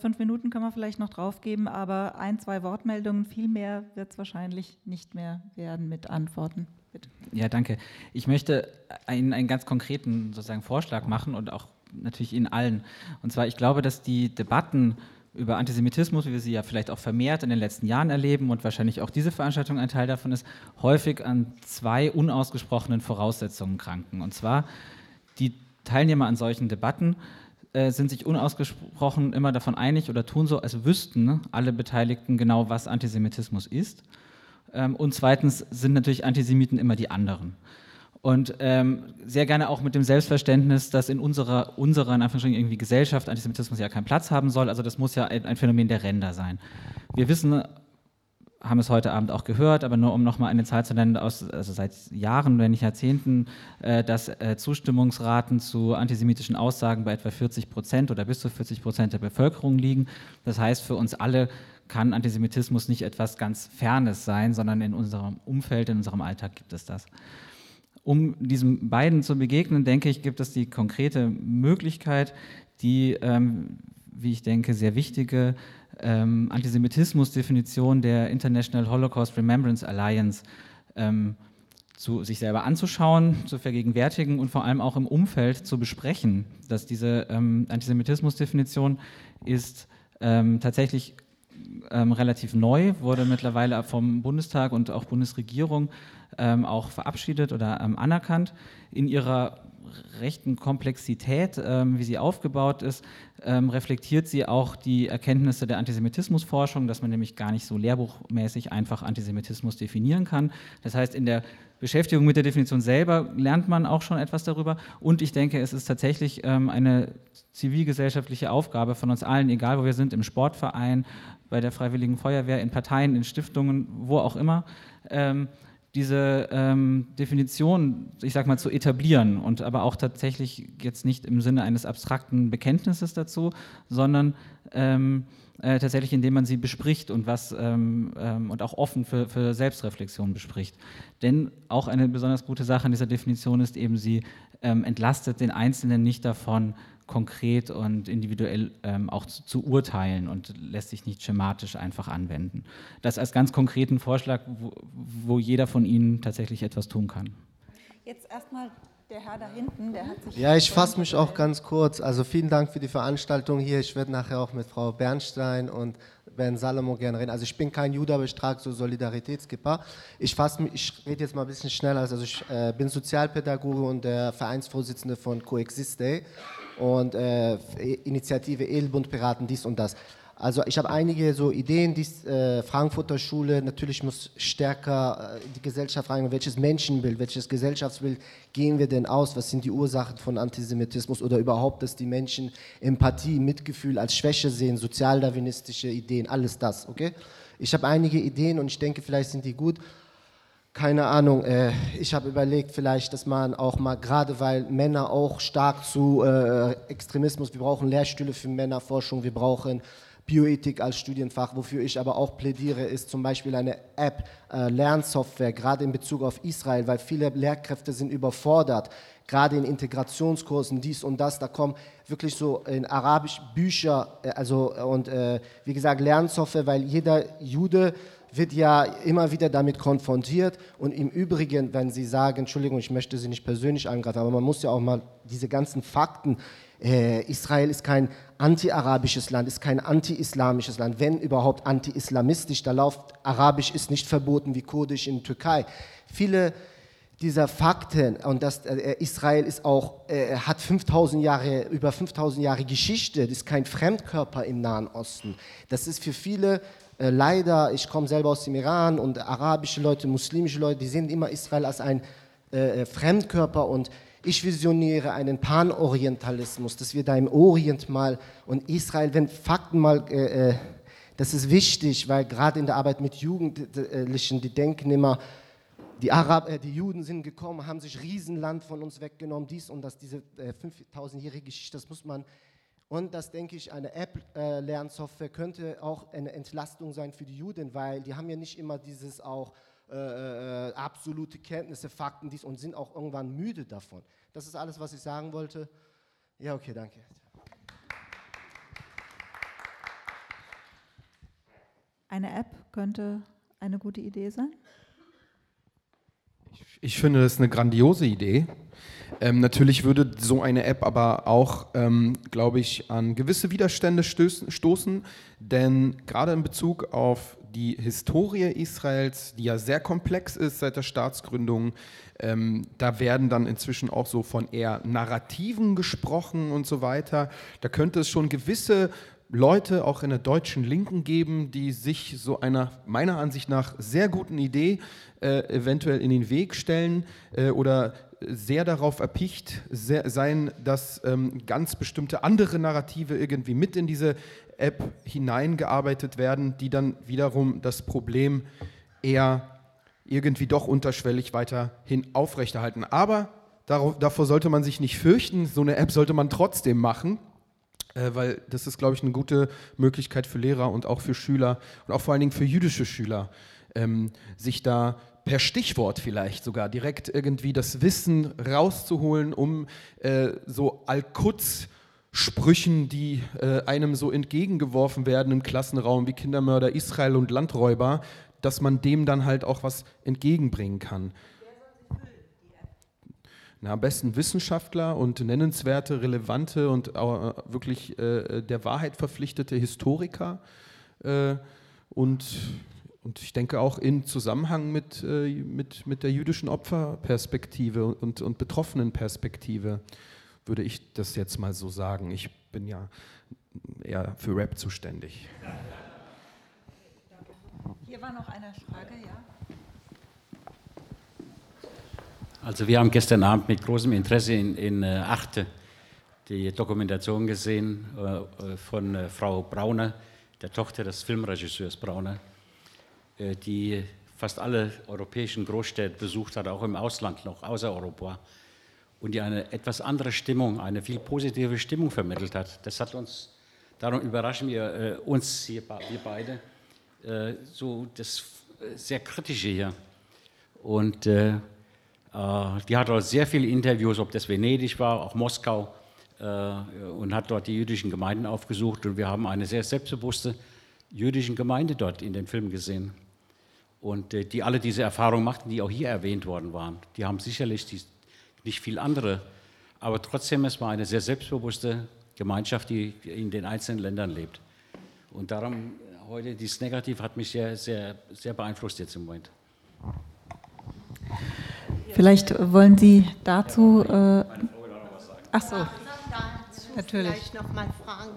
Fünf Minuten können wir vielleicht noch drauf geben, aber ein, zwei Wortmeldungen, viel mehr wird es wahrscheinlich nicht mehr werden mit Antworten. Bitte. Ja, danke. Ich möchte einen, einen ganz konkreten sozusagen Vorschlag machen und auch natürlich Ihnen allen. Und zwar, ich glaube, dass die Debatten über Antisemitismus, wie wir sie ja vielleicht auch vermehrt in den letzten Jahren erleben und wahrscheinlich auch diese Veranstaltung ein Teil davon ist, häufig an zwei unausgesprochenen Voraussetzungen kranken. Und zwar, die Teilnehmer an solchen Debatten äh, sind sich unausgesprochen immer davon einig oder tun so, als wüssten alle Beteiligten genau, was Antisemitismus ist. Ähm, und zweitens sind natürlich Antisemiten immer die anderen. Und ähm, sehr gerne auch mit dem Selbstverständnis, dass in unserer, unserer in Anführungsstrichen irgendwie Gesellschaft Antisemitismus ja keinen Platz haben soll. Also das muss ja ein, ein Phänomen der Ränder sein. Wir wissen, haben es heute Abend auch gehört, aber nur um nochmal eine Zahl zu nennen, aus, also seit Jahren, wenn nicht Jahrzehnten, äh, dass äh, Zustimmungsraten zu antisemitischen Aussagen bei etwa vierzig Prozent oder bis zu vierzig Prozent der Bevölkerung liegen. Das heißt, für uns alle kann Antisemitismus nicht etwas ganz Fernes sein, sondern in unserem Umfeld, in unserem Alltag gibt es das. Um diesen beiden zu begegnen, denke ich, gibt es die konkrete Möglichkeit, die, ähm, wie ich denke, sehr wichtige ähm, Antisemitismus-Definition der International Holocaust Remembrance Alliance ähm, zu sich selber anzuschauen, zu vergegenwärtigen und vor allem auch im Umfeld zu besprechen, dass diese ähm, Antisemitismus-Definition ist ähm, tatsächlich Ähm, relativ neu, wurde mittlerweile vom Bundestag und auch Bundesregierung ähm, auch verabschiedet oder ähm, anerkannt. In ihrer rechten Komplexität, ähm, wie sie aufgebaut ist, ähm, reflektiert sie auch die Erkenntnisse der Antisemitismusforschung, dass man nämlich gar nicht so lehrbuchmäßig einfach Antisemitismus definieren kann. Das heißt, in der Beschäftigung mit der Definition selber lernt man auch schon etwas darüber. Und ich denke, es ist tatsächlich ähm, eine zivilgesellschaftliche Aufgabe von uns allen, egal wo wir sind, im Sportverein, bei der Freiwilligen Feuerwehr, in Parteien, in Stiftungen, wo auch immer, ähm, diese ähm, Definition, ich sag mal, zu etablieren und aber auch tatsächlich jetzt nicht im Sinne eines abstrakten Bekenntnisses dazu, sondern ähm, äh, tatsächlich, indem man sie bespricht und was ähm, ähm, und auch offen für, für Selbstreflexion bespricht. Denn auch eine besonders gute Sache an dieser Definition ist eben, sie ähm, entlastet den Einzelnen nicht davon, konkret und individuell ähm, auch zu, zu urteilen und lässt sich nicht schematisch einfach anwenden. Das als ganz konkreten Vorschlag, wo, wo jeder von Ihnen tatsächlich etwas tun kann. Jetzt erstmal der Herr da hinten, der hat sich... Ja, ich fasse mich auch ganz kurz. Also vielen Dank für die Veranstaltung hier. Ich werde nachher auch mit Frau Bernstein und Ben Salomo gerne reden. Also ich bin kein Jude, aber ich trage so Solidaritätskippa. Ich fasse mich, ich rede jetzt mal ein bisschen schneller. Also ich äh, bin Sozialpädagoge und der Vereinsvorsitzende von Coexiste und äh, Initiative Edelbund, Piraten, dies und das. Also ich habe einige so Ideen, die äh, Frankfurter Schule, natürlich muss stärker äh, die Gesellschaft fragen, welches Menschenbild, welches Gesellschaftsbild gehen wir denn aus, was sind die Ursachen von Antisemitismus oder überhaupt, dass die Menschen Empathie, Mitgefühl als Schwäche sehen, sozialdarwinistische Ideen, alles das, okay? Ich habe einige Ideen und ich denke, vielleicht sind die gut. Keine Ahnung, äh, ich habe überlegt vielleicht, dass man auch mal, gerade weil Männer auch stark zu äh, Extremismus, wir brauchen Lehrstühle für Männerforschung, wir brauchen Bioethik als Studienfach, wofür ich aber auch plädiere, ist zum Beispiel eine App, äh, Lernsoftware, gerade in Bezug auf Israel, weil viele Lehrkräfte sind überfordert, gerade in Integrationskursen, dies und das, da kommen wirklich so in Arabisch Bücher, äh, also und äh, wie gesagt Lernsoftware, weil jeder Jude wird ja immer wieder damit konfrontiert und im Übrigen, wenn Sie sagen, Entschuldigung, ich möchte Sie nicht persönlich angreifen, aber man muss ja auch mal diese ganzen Fakten, äh, Israel ist kein anti-arabisches Land, ist kein anti-islamisches Land, wenn überhaupt anti-islamistisch, da läuft Arabisch ist nicht verboten wie Kurdisch in Türkei. Viele dieser Fakten und dass äh, Israel ist auch, äh, hat fünftausend Jahre, über fünftausend Jahre Geschichte, das ist kein Fremdkörper im Nahen Osten. Das ist für viele leider, ich komme selber aus dem Iran und arabische Leute, muslimische Leute, die sehen immer Israel als ein äh, Fremdkörper und ich visioniere einen Panorientalismus, dass wir da im Orient mal und Israel, wenn Fakten mal, äh, das ist wichtig, weil gerade in der Arbeit mit Jugendlichen, die denken immer, Die, Arab, äh, die Juden sind gekommen, haben sich Riesenland von uns weggenommen, dies und das, diese äh, fünftausendjährige Geschichte, das muss man, und das denke ich, eine App-Lernsoftware äh, könnte auch eine Entlastung sein für die Juden, weil die haben ja nicht immer dieses auch äh, äh, absolute Kenntnisse, Fakten, dies und sind auch irgendwann müde davon. Das ist alles, was ich sagen wollte. Ja, okay, danke. Eine App könnte eine gute Idee sein? Ich finde, das ist eine grandiose Idee. Ähm, natürlich würde so eine App aber auch, ähm, glaube ich, an gewisse Widerstände stößen, stoßen, denn gerade in Bezug auf die Historie Israels, die ja sehr komplex ist seit der Staatsgründung, ähm, da werden dann inzwischen auch so von eher Narrativen gesprochen und so weiter. Da könnte es schon gewisse Leute auch in der deutschen Linken geben, die sich so einer meiner Ansicht nach sehr guten Idee äh, eventuell in den Weg stellen äh, oder sehr darauf erpicht sehr, sein, dass ähm, ganz bestimmte andere Narrative irgendwie mit in diese App hineingearbeitet werden, die dann wiederum das Problem eher irgendwie doch unterschwellig weiterhin aufrechterhalten. Aber darauf, davor sollte man sich nicht fürchten, so eine App sollte man trotzdem machen, weil das ist, glaube ich, eine gute Möglichkeit für Lehrer und auch für Schüler und auch vor allen Dingen für jüdische Schüler, ähm, sich da per Stichwort vielleicht sogar direkt irgendwie das Wissen rauszuholen, um äh, so Al-Quds-Sprüchen, die äh, einem so entgegengeworfen werden im Klassenraum wie Kindermörder, Israel und Landräuber, dass man dem dann halt auch was entgegenbringen kann. Na, am besten Wissenschaftler und nennenswerte, relevante und äh, wirklich äh, der Wahrheit verpflichtete Historiker äh, und, und ich denke auch in Zusammenhang mit, äh, mit, mit der jüdischen Opferperspektive und, und Betroffenenperspektive würde ich das jetzt mal so sagen. Ich bin ja eher für Rap zuständig. Hier war noch eine Frage, ja. Also wir haben gestern Abend mit großem Interesse in, in äh, Achte die Dokumentation gesehen äh, von äh, Frau Brauner, der Tochter des Filmregisseurs Brauner, äh, die fast alle europäischen Großstädte besucht hat, auch im Ausland noch, außer Europa, und die eine etwas andere Stimmung, eine viel positive Stimmung vermittelt hat. Das hat uns, darum überraschen wir äh, uns hier, wir beide, äh, so das äh, sehr Kritische hier. Und äh, Die hat dort sehr viele Interviews, ob das Venedig war, auch Moskau, und hat dort die jüdischen Gemeinden aufgesucht. Und wir haben eine sehr selbstbewusste jüdische Gemeinde dort in dem Film gesehen. Und die alle diese Erfahrungen machten, die auch hier erwähnt worden waren. Die haben sicherlich nicht viel andere, aber trotzdem, es war eine sehr selbstbewusste Gemeinschaft, die in den einzelnen Ländern lebt. Und darum heute dieses Negativ hat mich sehr, sehr, sehr beeinflusst jetzt im Moment. Vielleicht wollen Sie dazu. Äh, ach so, natürlich. Vielleicht noch mal fragen: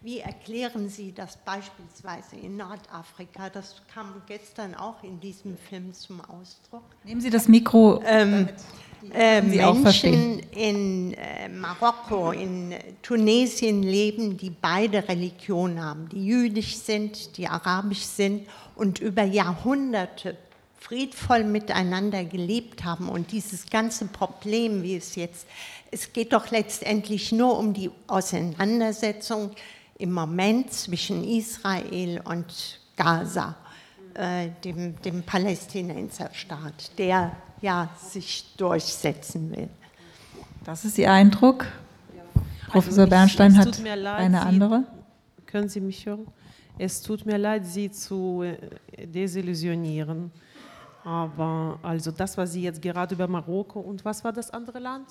Wie erklären Sie das beispielsweise in Nordafrika? Das kam gestern auch in diesem Film zum Ausdruck. Nehmen Sie das Mikro. Ähm, äh, Sie Menschen auch verstehen. In äh, Marokko, in Tunesien leben, die beide Religionen haben, die jüdisch sind, die arabisch sind und über Jahrhunderte friedvoll miteinander gelebt haben, und dieses ganze Problem, wie es jetzt, es geht doch letztendlich nur um die Auseinandersetzung im Moment zwischen Israel und Gaza, äh, dem, dem Palästinenserstaat, der ja sich durchsetzen will. Das ist Ihr Eindruck? Ja. Professor also Bernstein hat eine andere. Können Sie mich hören? Es tut mir leid, Sie zu desillusionieren. Aber also das, was Sie jetzt gerade über Marokko und was war das andere Land?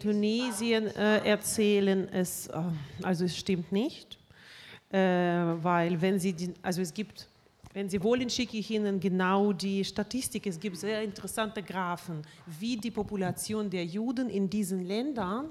Tunesien äh, erzählen, es, äh, also es stimmt nicht, äh, weil wenn Sie, die, also es gibt, wenn Sie wollen, schicke ich Ihnen genau die Statistik, es gibt sehr interessante Graphen, wie die Population der Juden in diesen Ländern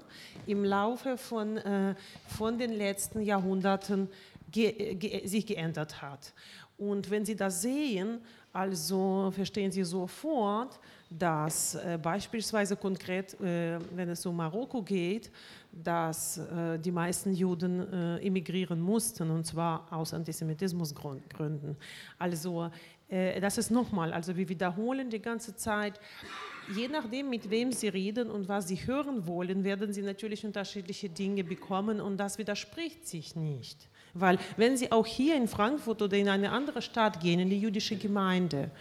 im Laufe von, äh, von den letzten Jahrhunderten ge- ge- sich geändert hat. Und wenn Sie das sehen, also verstehen Sie sofort, dass äh, beispielsweise konkret, äh, wenn es um Marokko geht, dass äh, die meisten Juden äh, emigrieren mussten, und zwar aus Antisemitismusgründen. Also Das ist nochmal, also wir wiederholen die ganze Zeit, je nachdem, mit wem Sie reden und was Sie hören wollen, werden Sie natürlich unterschiedliche Dinge bekommen und das widerspricht sich nicht. Weil wenn Sie auch hier in Frankfurt oder in eine andere Stadt gehen, in die jüdische Gemeinde,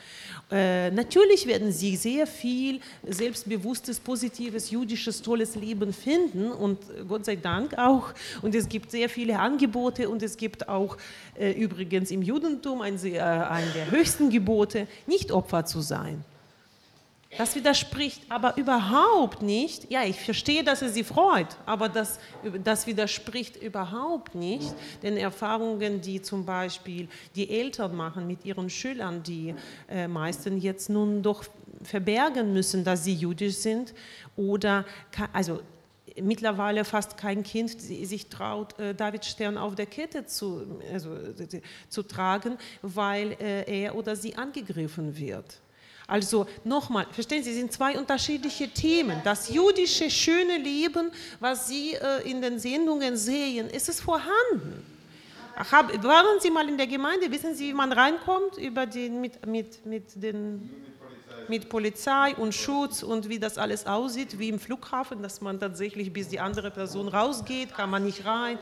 äh, natürlich werden Sie sehr viel selbstbewusstes, positives, jüdisches, tolles Leben finden und Gott sei Dank auch. Und es gibt sehr viele Angebote und es gibt auch äh, übrigens im Judentum ein, äh, ein der höchsten Gebote, nicht Opfer zu sein. Das widerspricht aber überhaupt nicht, ja, ich verstehe, dass es Sie freut, aber das, das widerspricht überhaupt nicht den Erfahrungen, die zum Beispiel die Eltern machen mit ihren Schülern, die äh, meisten jetzt nun doch verbergen müssen, dass sie jüdisch sind oder, also mittlerweile fast kein Kind sich traut, David Stern auf der Kette zu, also, zu tragen, weil äh, er oder sie angegriffen wird. Also nochmal, verstehen Sie, es sind zwei unterschiedliche Themen. Das jüdische schöne Leben, was Sie äh, in den Sendungen sehen, ist es vorhanden. Hab, waren Sie mal in der Gemeinde, wissen Sie, wie man reinkommt über den, mit, mit, mit, den, mit Polizei und Schutz und wie das alles aussieht, wie im Flughafen, dass man tatsächlich, bis die andere Person rausgeht, kann man nicht rein.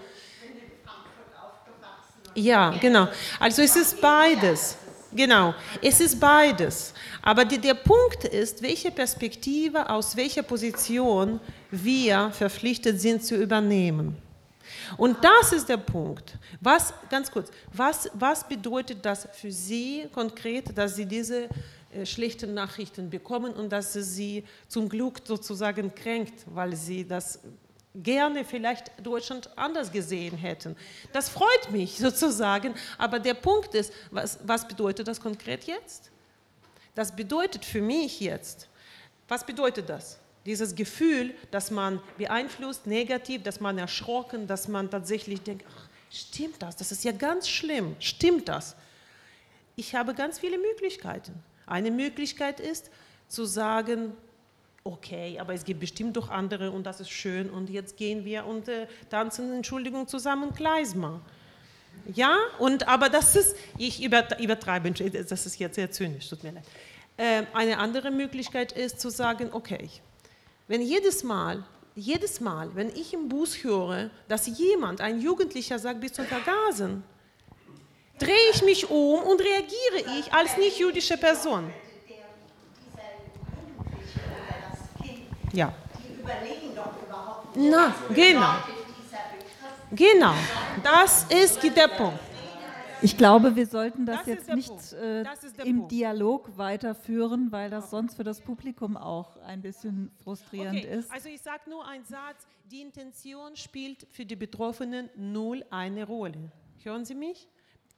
Ja, genau. Also es ist beides. Genau, es ist beides. Aber die, der Punkt ist, welche Perspektive, aus welcher Position wir verpflichtet sind zu übernehmen. Und das ist der Punkt. Was, ganz kurz, was, was bedeutet das für Sie konkret, dass Sie diese äh, schlechten Nachrichten bekommen und dass es Sie zum Glück sozusagen kränkt, weil Sie das gerne vielleicht Deutschland anders gesehen hätten. Das freut mich sozusagen, aber der Punkt ist, was, was bedeutet das konkret jetzt? Das bedeutet für mich jetzt, was bedeutet das? Dieses Gefühl, dass man beeinflusst, negativ, dass man erschrocken, dass man tatsächlich denkt, ach, stimmt das? Das ist ja ganz schlimm, stimmt das? Ich habe ganz viele Möglichkeiten. Eine Möglichkeit ist, zu sagen, okay, aber es gibt bestimmt doch andere und das ist schön und jetzt gehen wir und äh, tanzen, Entschuldigung, zusammen Kleisma. Ja, und, aber das ist, ich übertreibe, das ist jetzt sehr zynisch, tut mir leid. Äh, eine andere Möglichkeit ist zu sagen, okay, wenn jedes Mal, jedes Mal, wenn ich im Bus höre, dass jemand, ein Jugendlicher sagt, bis zum Vergasen, drehe ich mich um und reagiere ich als nicht-jüdische Person. Ja. Die überlegen doch überhaupt nicht. Na, genau. Genau, das ist der Punkt. Ich glaube, wir sollten das, das jetzt nicht äh, im Punkt. Dialog weiterführen, weil das sonst für das Publikum auch ein bisschen frustrierend okay. ist. Also ich sage nur einen Satz, die Intention spielt für die Betroffenen null eine Rolle. Hören Sie mich?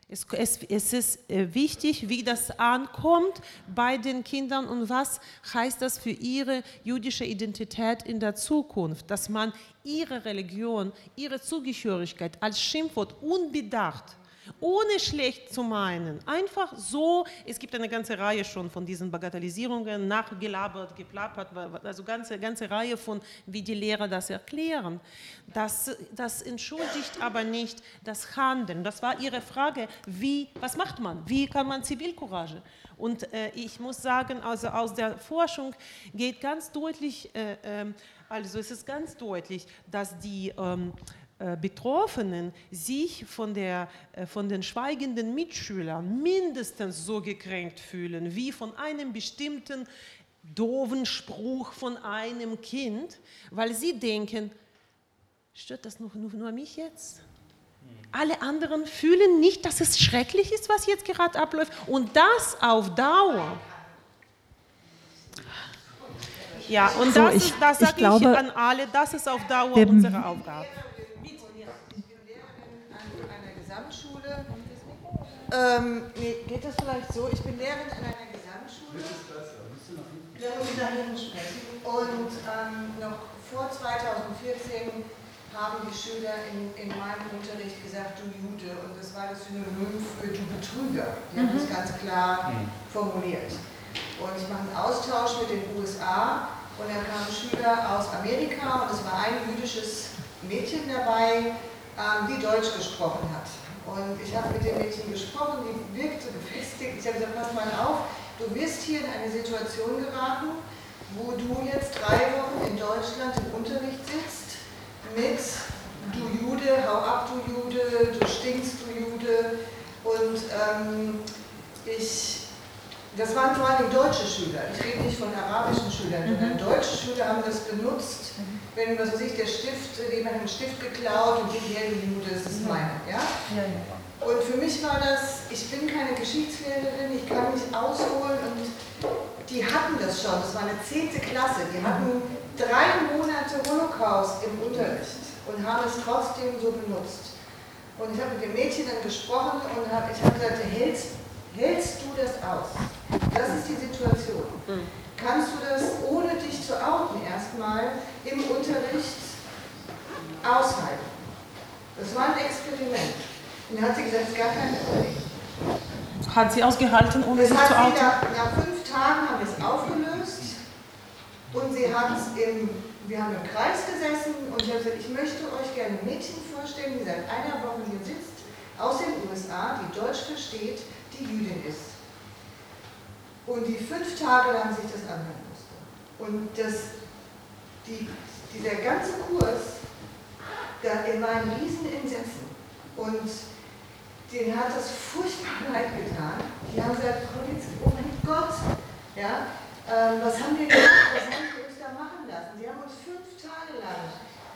Es, es, es ist äh, wichtig, wie das ankommt bei den Kindern und was heißt das für ihre jüdische Identität in der Zukunft, dass man ihre Religion, ihre Zugehörigkeit als Schimpfwort unbedacht, ohne schlecht zu meinen, einfach so, es gibt eine ganze Reihe schon von diesen Bagatellisierungen, nachgelabert, geplappert, also ganze, ganze Reihe von, wie die Lehrer das erklären. Das, das entschuldigt aber nicht das Handeln. Das war Ihre Frage, wie, was macht man? Wie kann man Zivilcourage? Und äh, ich muss sagen, also aus der Forschung geht ganz deutlich, äh, ähm, also es ist ganz deutlich, dass die ähm, Betroffenen sich von, der, von den schweigenden Mitschülern mindestens so gekränkt fühlen, wie von einem bestimmten doofen Spruch von einem Kind, weil sie denken, stört das nur, nur, nur mich jetzt? Alle anderen fühlen nicht, dass es schrecklich ist, was jetzt gerade abläuft und das auf Dauer. Ja, und so, das, ich, ist, das sage ich, ich an alle, das ist auf Dauer unsere Aufgabe. Gesamtschule. Ähm, nee, geht das vielleicht so? Ich bin Lehrerin an einer Gesamtschule. Und ähm, noch vor zweitausendvierzehn haben die Schüler in, in meinem Unterricht gesagt, du Jude. Und das war das Synonym für du Betrüger. Die haben das ganz klar formuliert. Und ich mache einen Austausch mit den U S A. Und da kamen Schüler aus Amerika. Und es war ein jüdisches Mädchen dabei, die Deutsch gesprochen hat. Und ich habe mit dem Mädchen gesprochen, die wirkte gefestigt. Ich habe gesagt, pass mal auf, du wirst hier in eine Situation geraten, wo du jetzt drei Wochen in Deutschland im Unterricht sitzt mit du Jude, hau ab du Jude, du stinkst du Jude. Und ähm, ich, das waren vor allem deutsche Schüler, ich rede nicht von arabischen Schülern, sondern mhm. deutsche Schüler haben das benutzt, wenn, was weiß ich, der Stift, jemand hat einen Stift geklaut und die hier, die Jude, das ist mhm. meine. Ja? Ja, ja. Und für mich war das, ich bin keine Geschichtslehrerin, ich kann mich ausholen und die hatten das schon, das war eine zehnte Klasse, die hatten drei Monate Holocaust im Unterricht und haben es trotzdem so benutzt. Und ich habe mit dem Mädchen dann gesprochen und hab, ich habe gesagt, hältst, hältst du das aus? Das ist die Situation. Kannst du das, ohne dich zu outen erstmal, im Unterricht aushalten? Das war ein Experiment. Und dann hat sie gesagt, es ist gar kein Problem. Hat sie ausgehalten, ohne sich zu outen? Nach, nach fünf Tagen haben wir es aufgelöst und sie hat im, wir haben im Kreis gesessen und ich habe gesagt, ich möchte euch gerne Mädchen vorstellen, die seit einer Woche hier sitzt, aus den U S A, die Deutsch versteht, die Jüdin ist. Und die fünf Tage lang sich das anhören musste. Und das, die, dieser ganze Kurs, der war in riesen Entsetzen. Und denen hat das furchtbar leid getan. Die haben gesagt, oh mein Gott, ja, äh, was haben wir gemacht, was haben sie uns da machen lassen? Sie haben uns fünf Tage lang,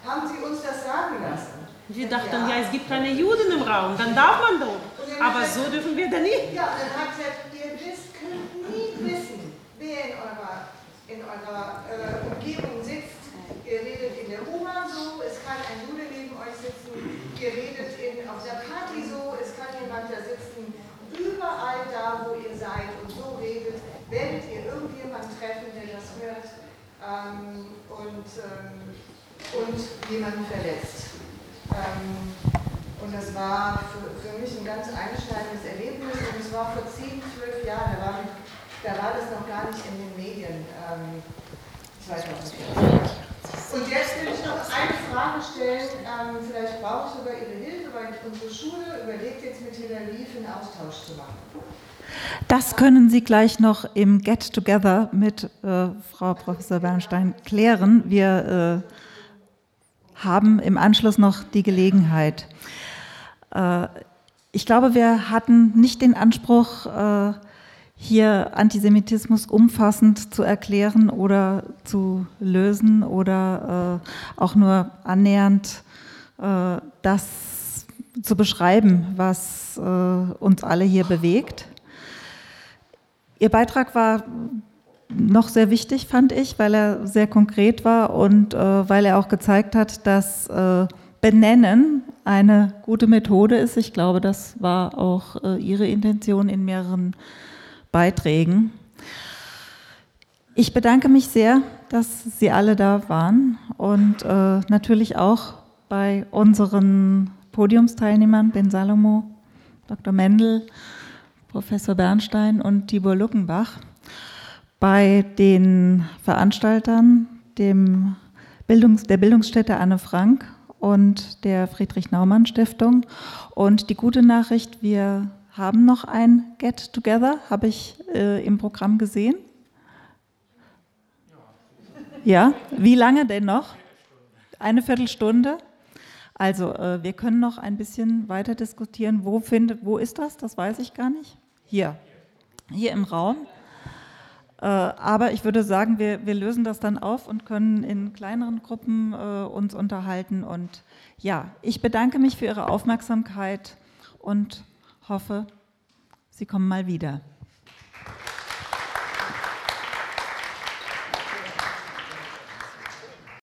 haben sie uns das sagen lassen. Wir dachten, ja, ja es gibt keine Juden im Raum, dann darf man doch, aber gesagt, so dürfen wir da nicht. Ja, und dann hat gesagt, ihr wisst, könnt nie wissen, wer in eurer, in eurer äh, Umgebung sitzt. Ihr redet in der U-Bahn so, es kann ein Jude neben euch sitzen. Ihr redet in, auf der Party so, es kann jemand da sitzen, überall da, wo ihr seid und so redet, werdet ihr irgendjemanden treffen, der das hört ähm, und, ähm, und jemanden verletzt. Ähm, und das war für, für mich ein ganz einschneidendes Erlebnis und es war vor zehn, zwölf Jahren, da war, da war das noch gar nicht in den Medien. Ähm, ich weiß noch nicht. Und jetzt will ich noch eine Frage stellen, ähm, vielleicht brauche ich sogar Ihre Hilfe, weil unsere Schule überlegt jetzt mit Tel Aviv einen Austausch zu machen. Das können Sie gleich noch im Get-Together mit äh, Frau Professor Bernstein klären. Wir äh, haben im Anschluss noch die Gelegenheit. Äh, ich glaube, wir hatten nicht den Anspruch, äh, hier Antisemitismus umfassend zu erklären oder zu lösen oder äh, auch nur annähernd äh, das zu beschreiben, was äh, uns alle hier bewegt. Ihr Beitrag war noch sehr wichtig, fand ich, weil er sehr konkret war und äh, weil er auch gezeigt hat, dass äh, Benennen eine gute Methode ist. Ich glaube, das war auch äh, Ihre Intention in mehreren Beiträgen. Ich bedanke mich sehr, dass Sie alle da waren und äh, natürlich auch bei unseren Podiumsteilnehmern Ben Salomo, Doktor Mendel, Professor Bernstein und Tibor Luckenbach, bei den Veranstaltern dem Bildungs-, der Bildungsstätte Anne Frank und der Friedrich-Naumann-Stiftung. Und die gute Nachricht, wir haben noch ein Get-Together, habe ich äh, im Programm gesehen. Ja, wie lange denn noch? Eine Viertelstunde. Also äh, wir können noch ein bisschen weiter diskutieren. Wo, findet, wo ist das? Das weiß ich gar nicht. Hier, hier im Raum. Äh, aber ich würde sagen, wir, wir lösen das dann auf und können in kleineren Gruppen äh, uns unterhalten. Und ja, ich bedanke mich für Ihre Aufmerksamkeit und ich hoffe, Sie kommen mal wieder.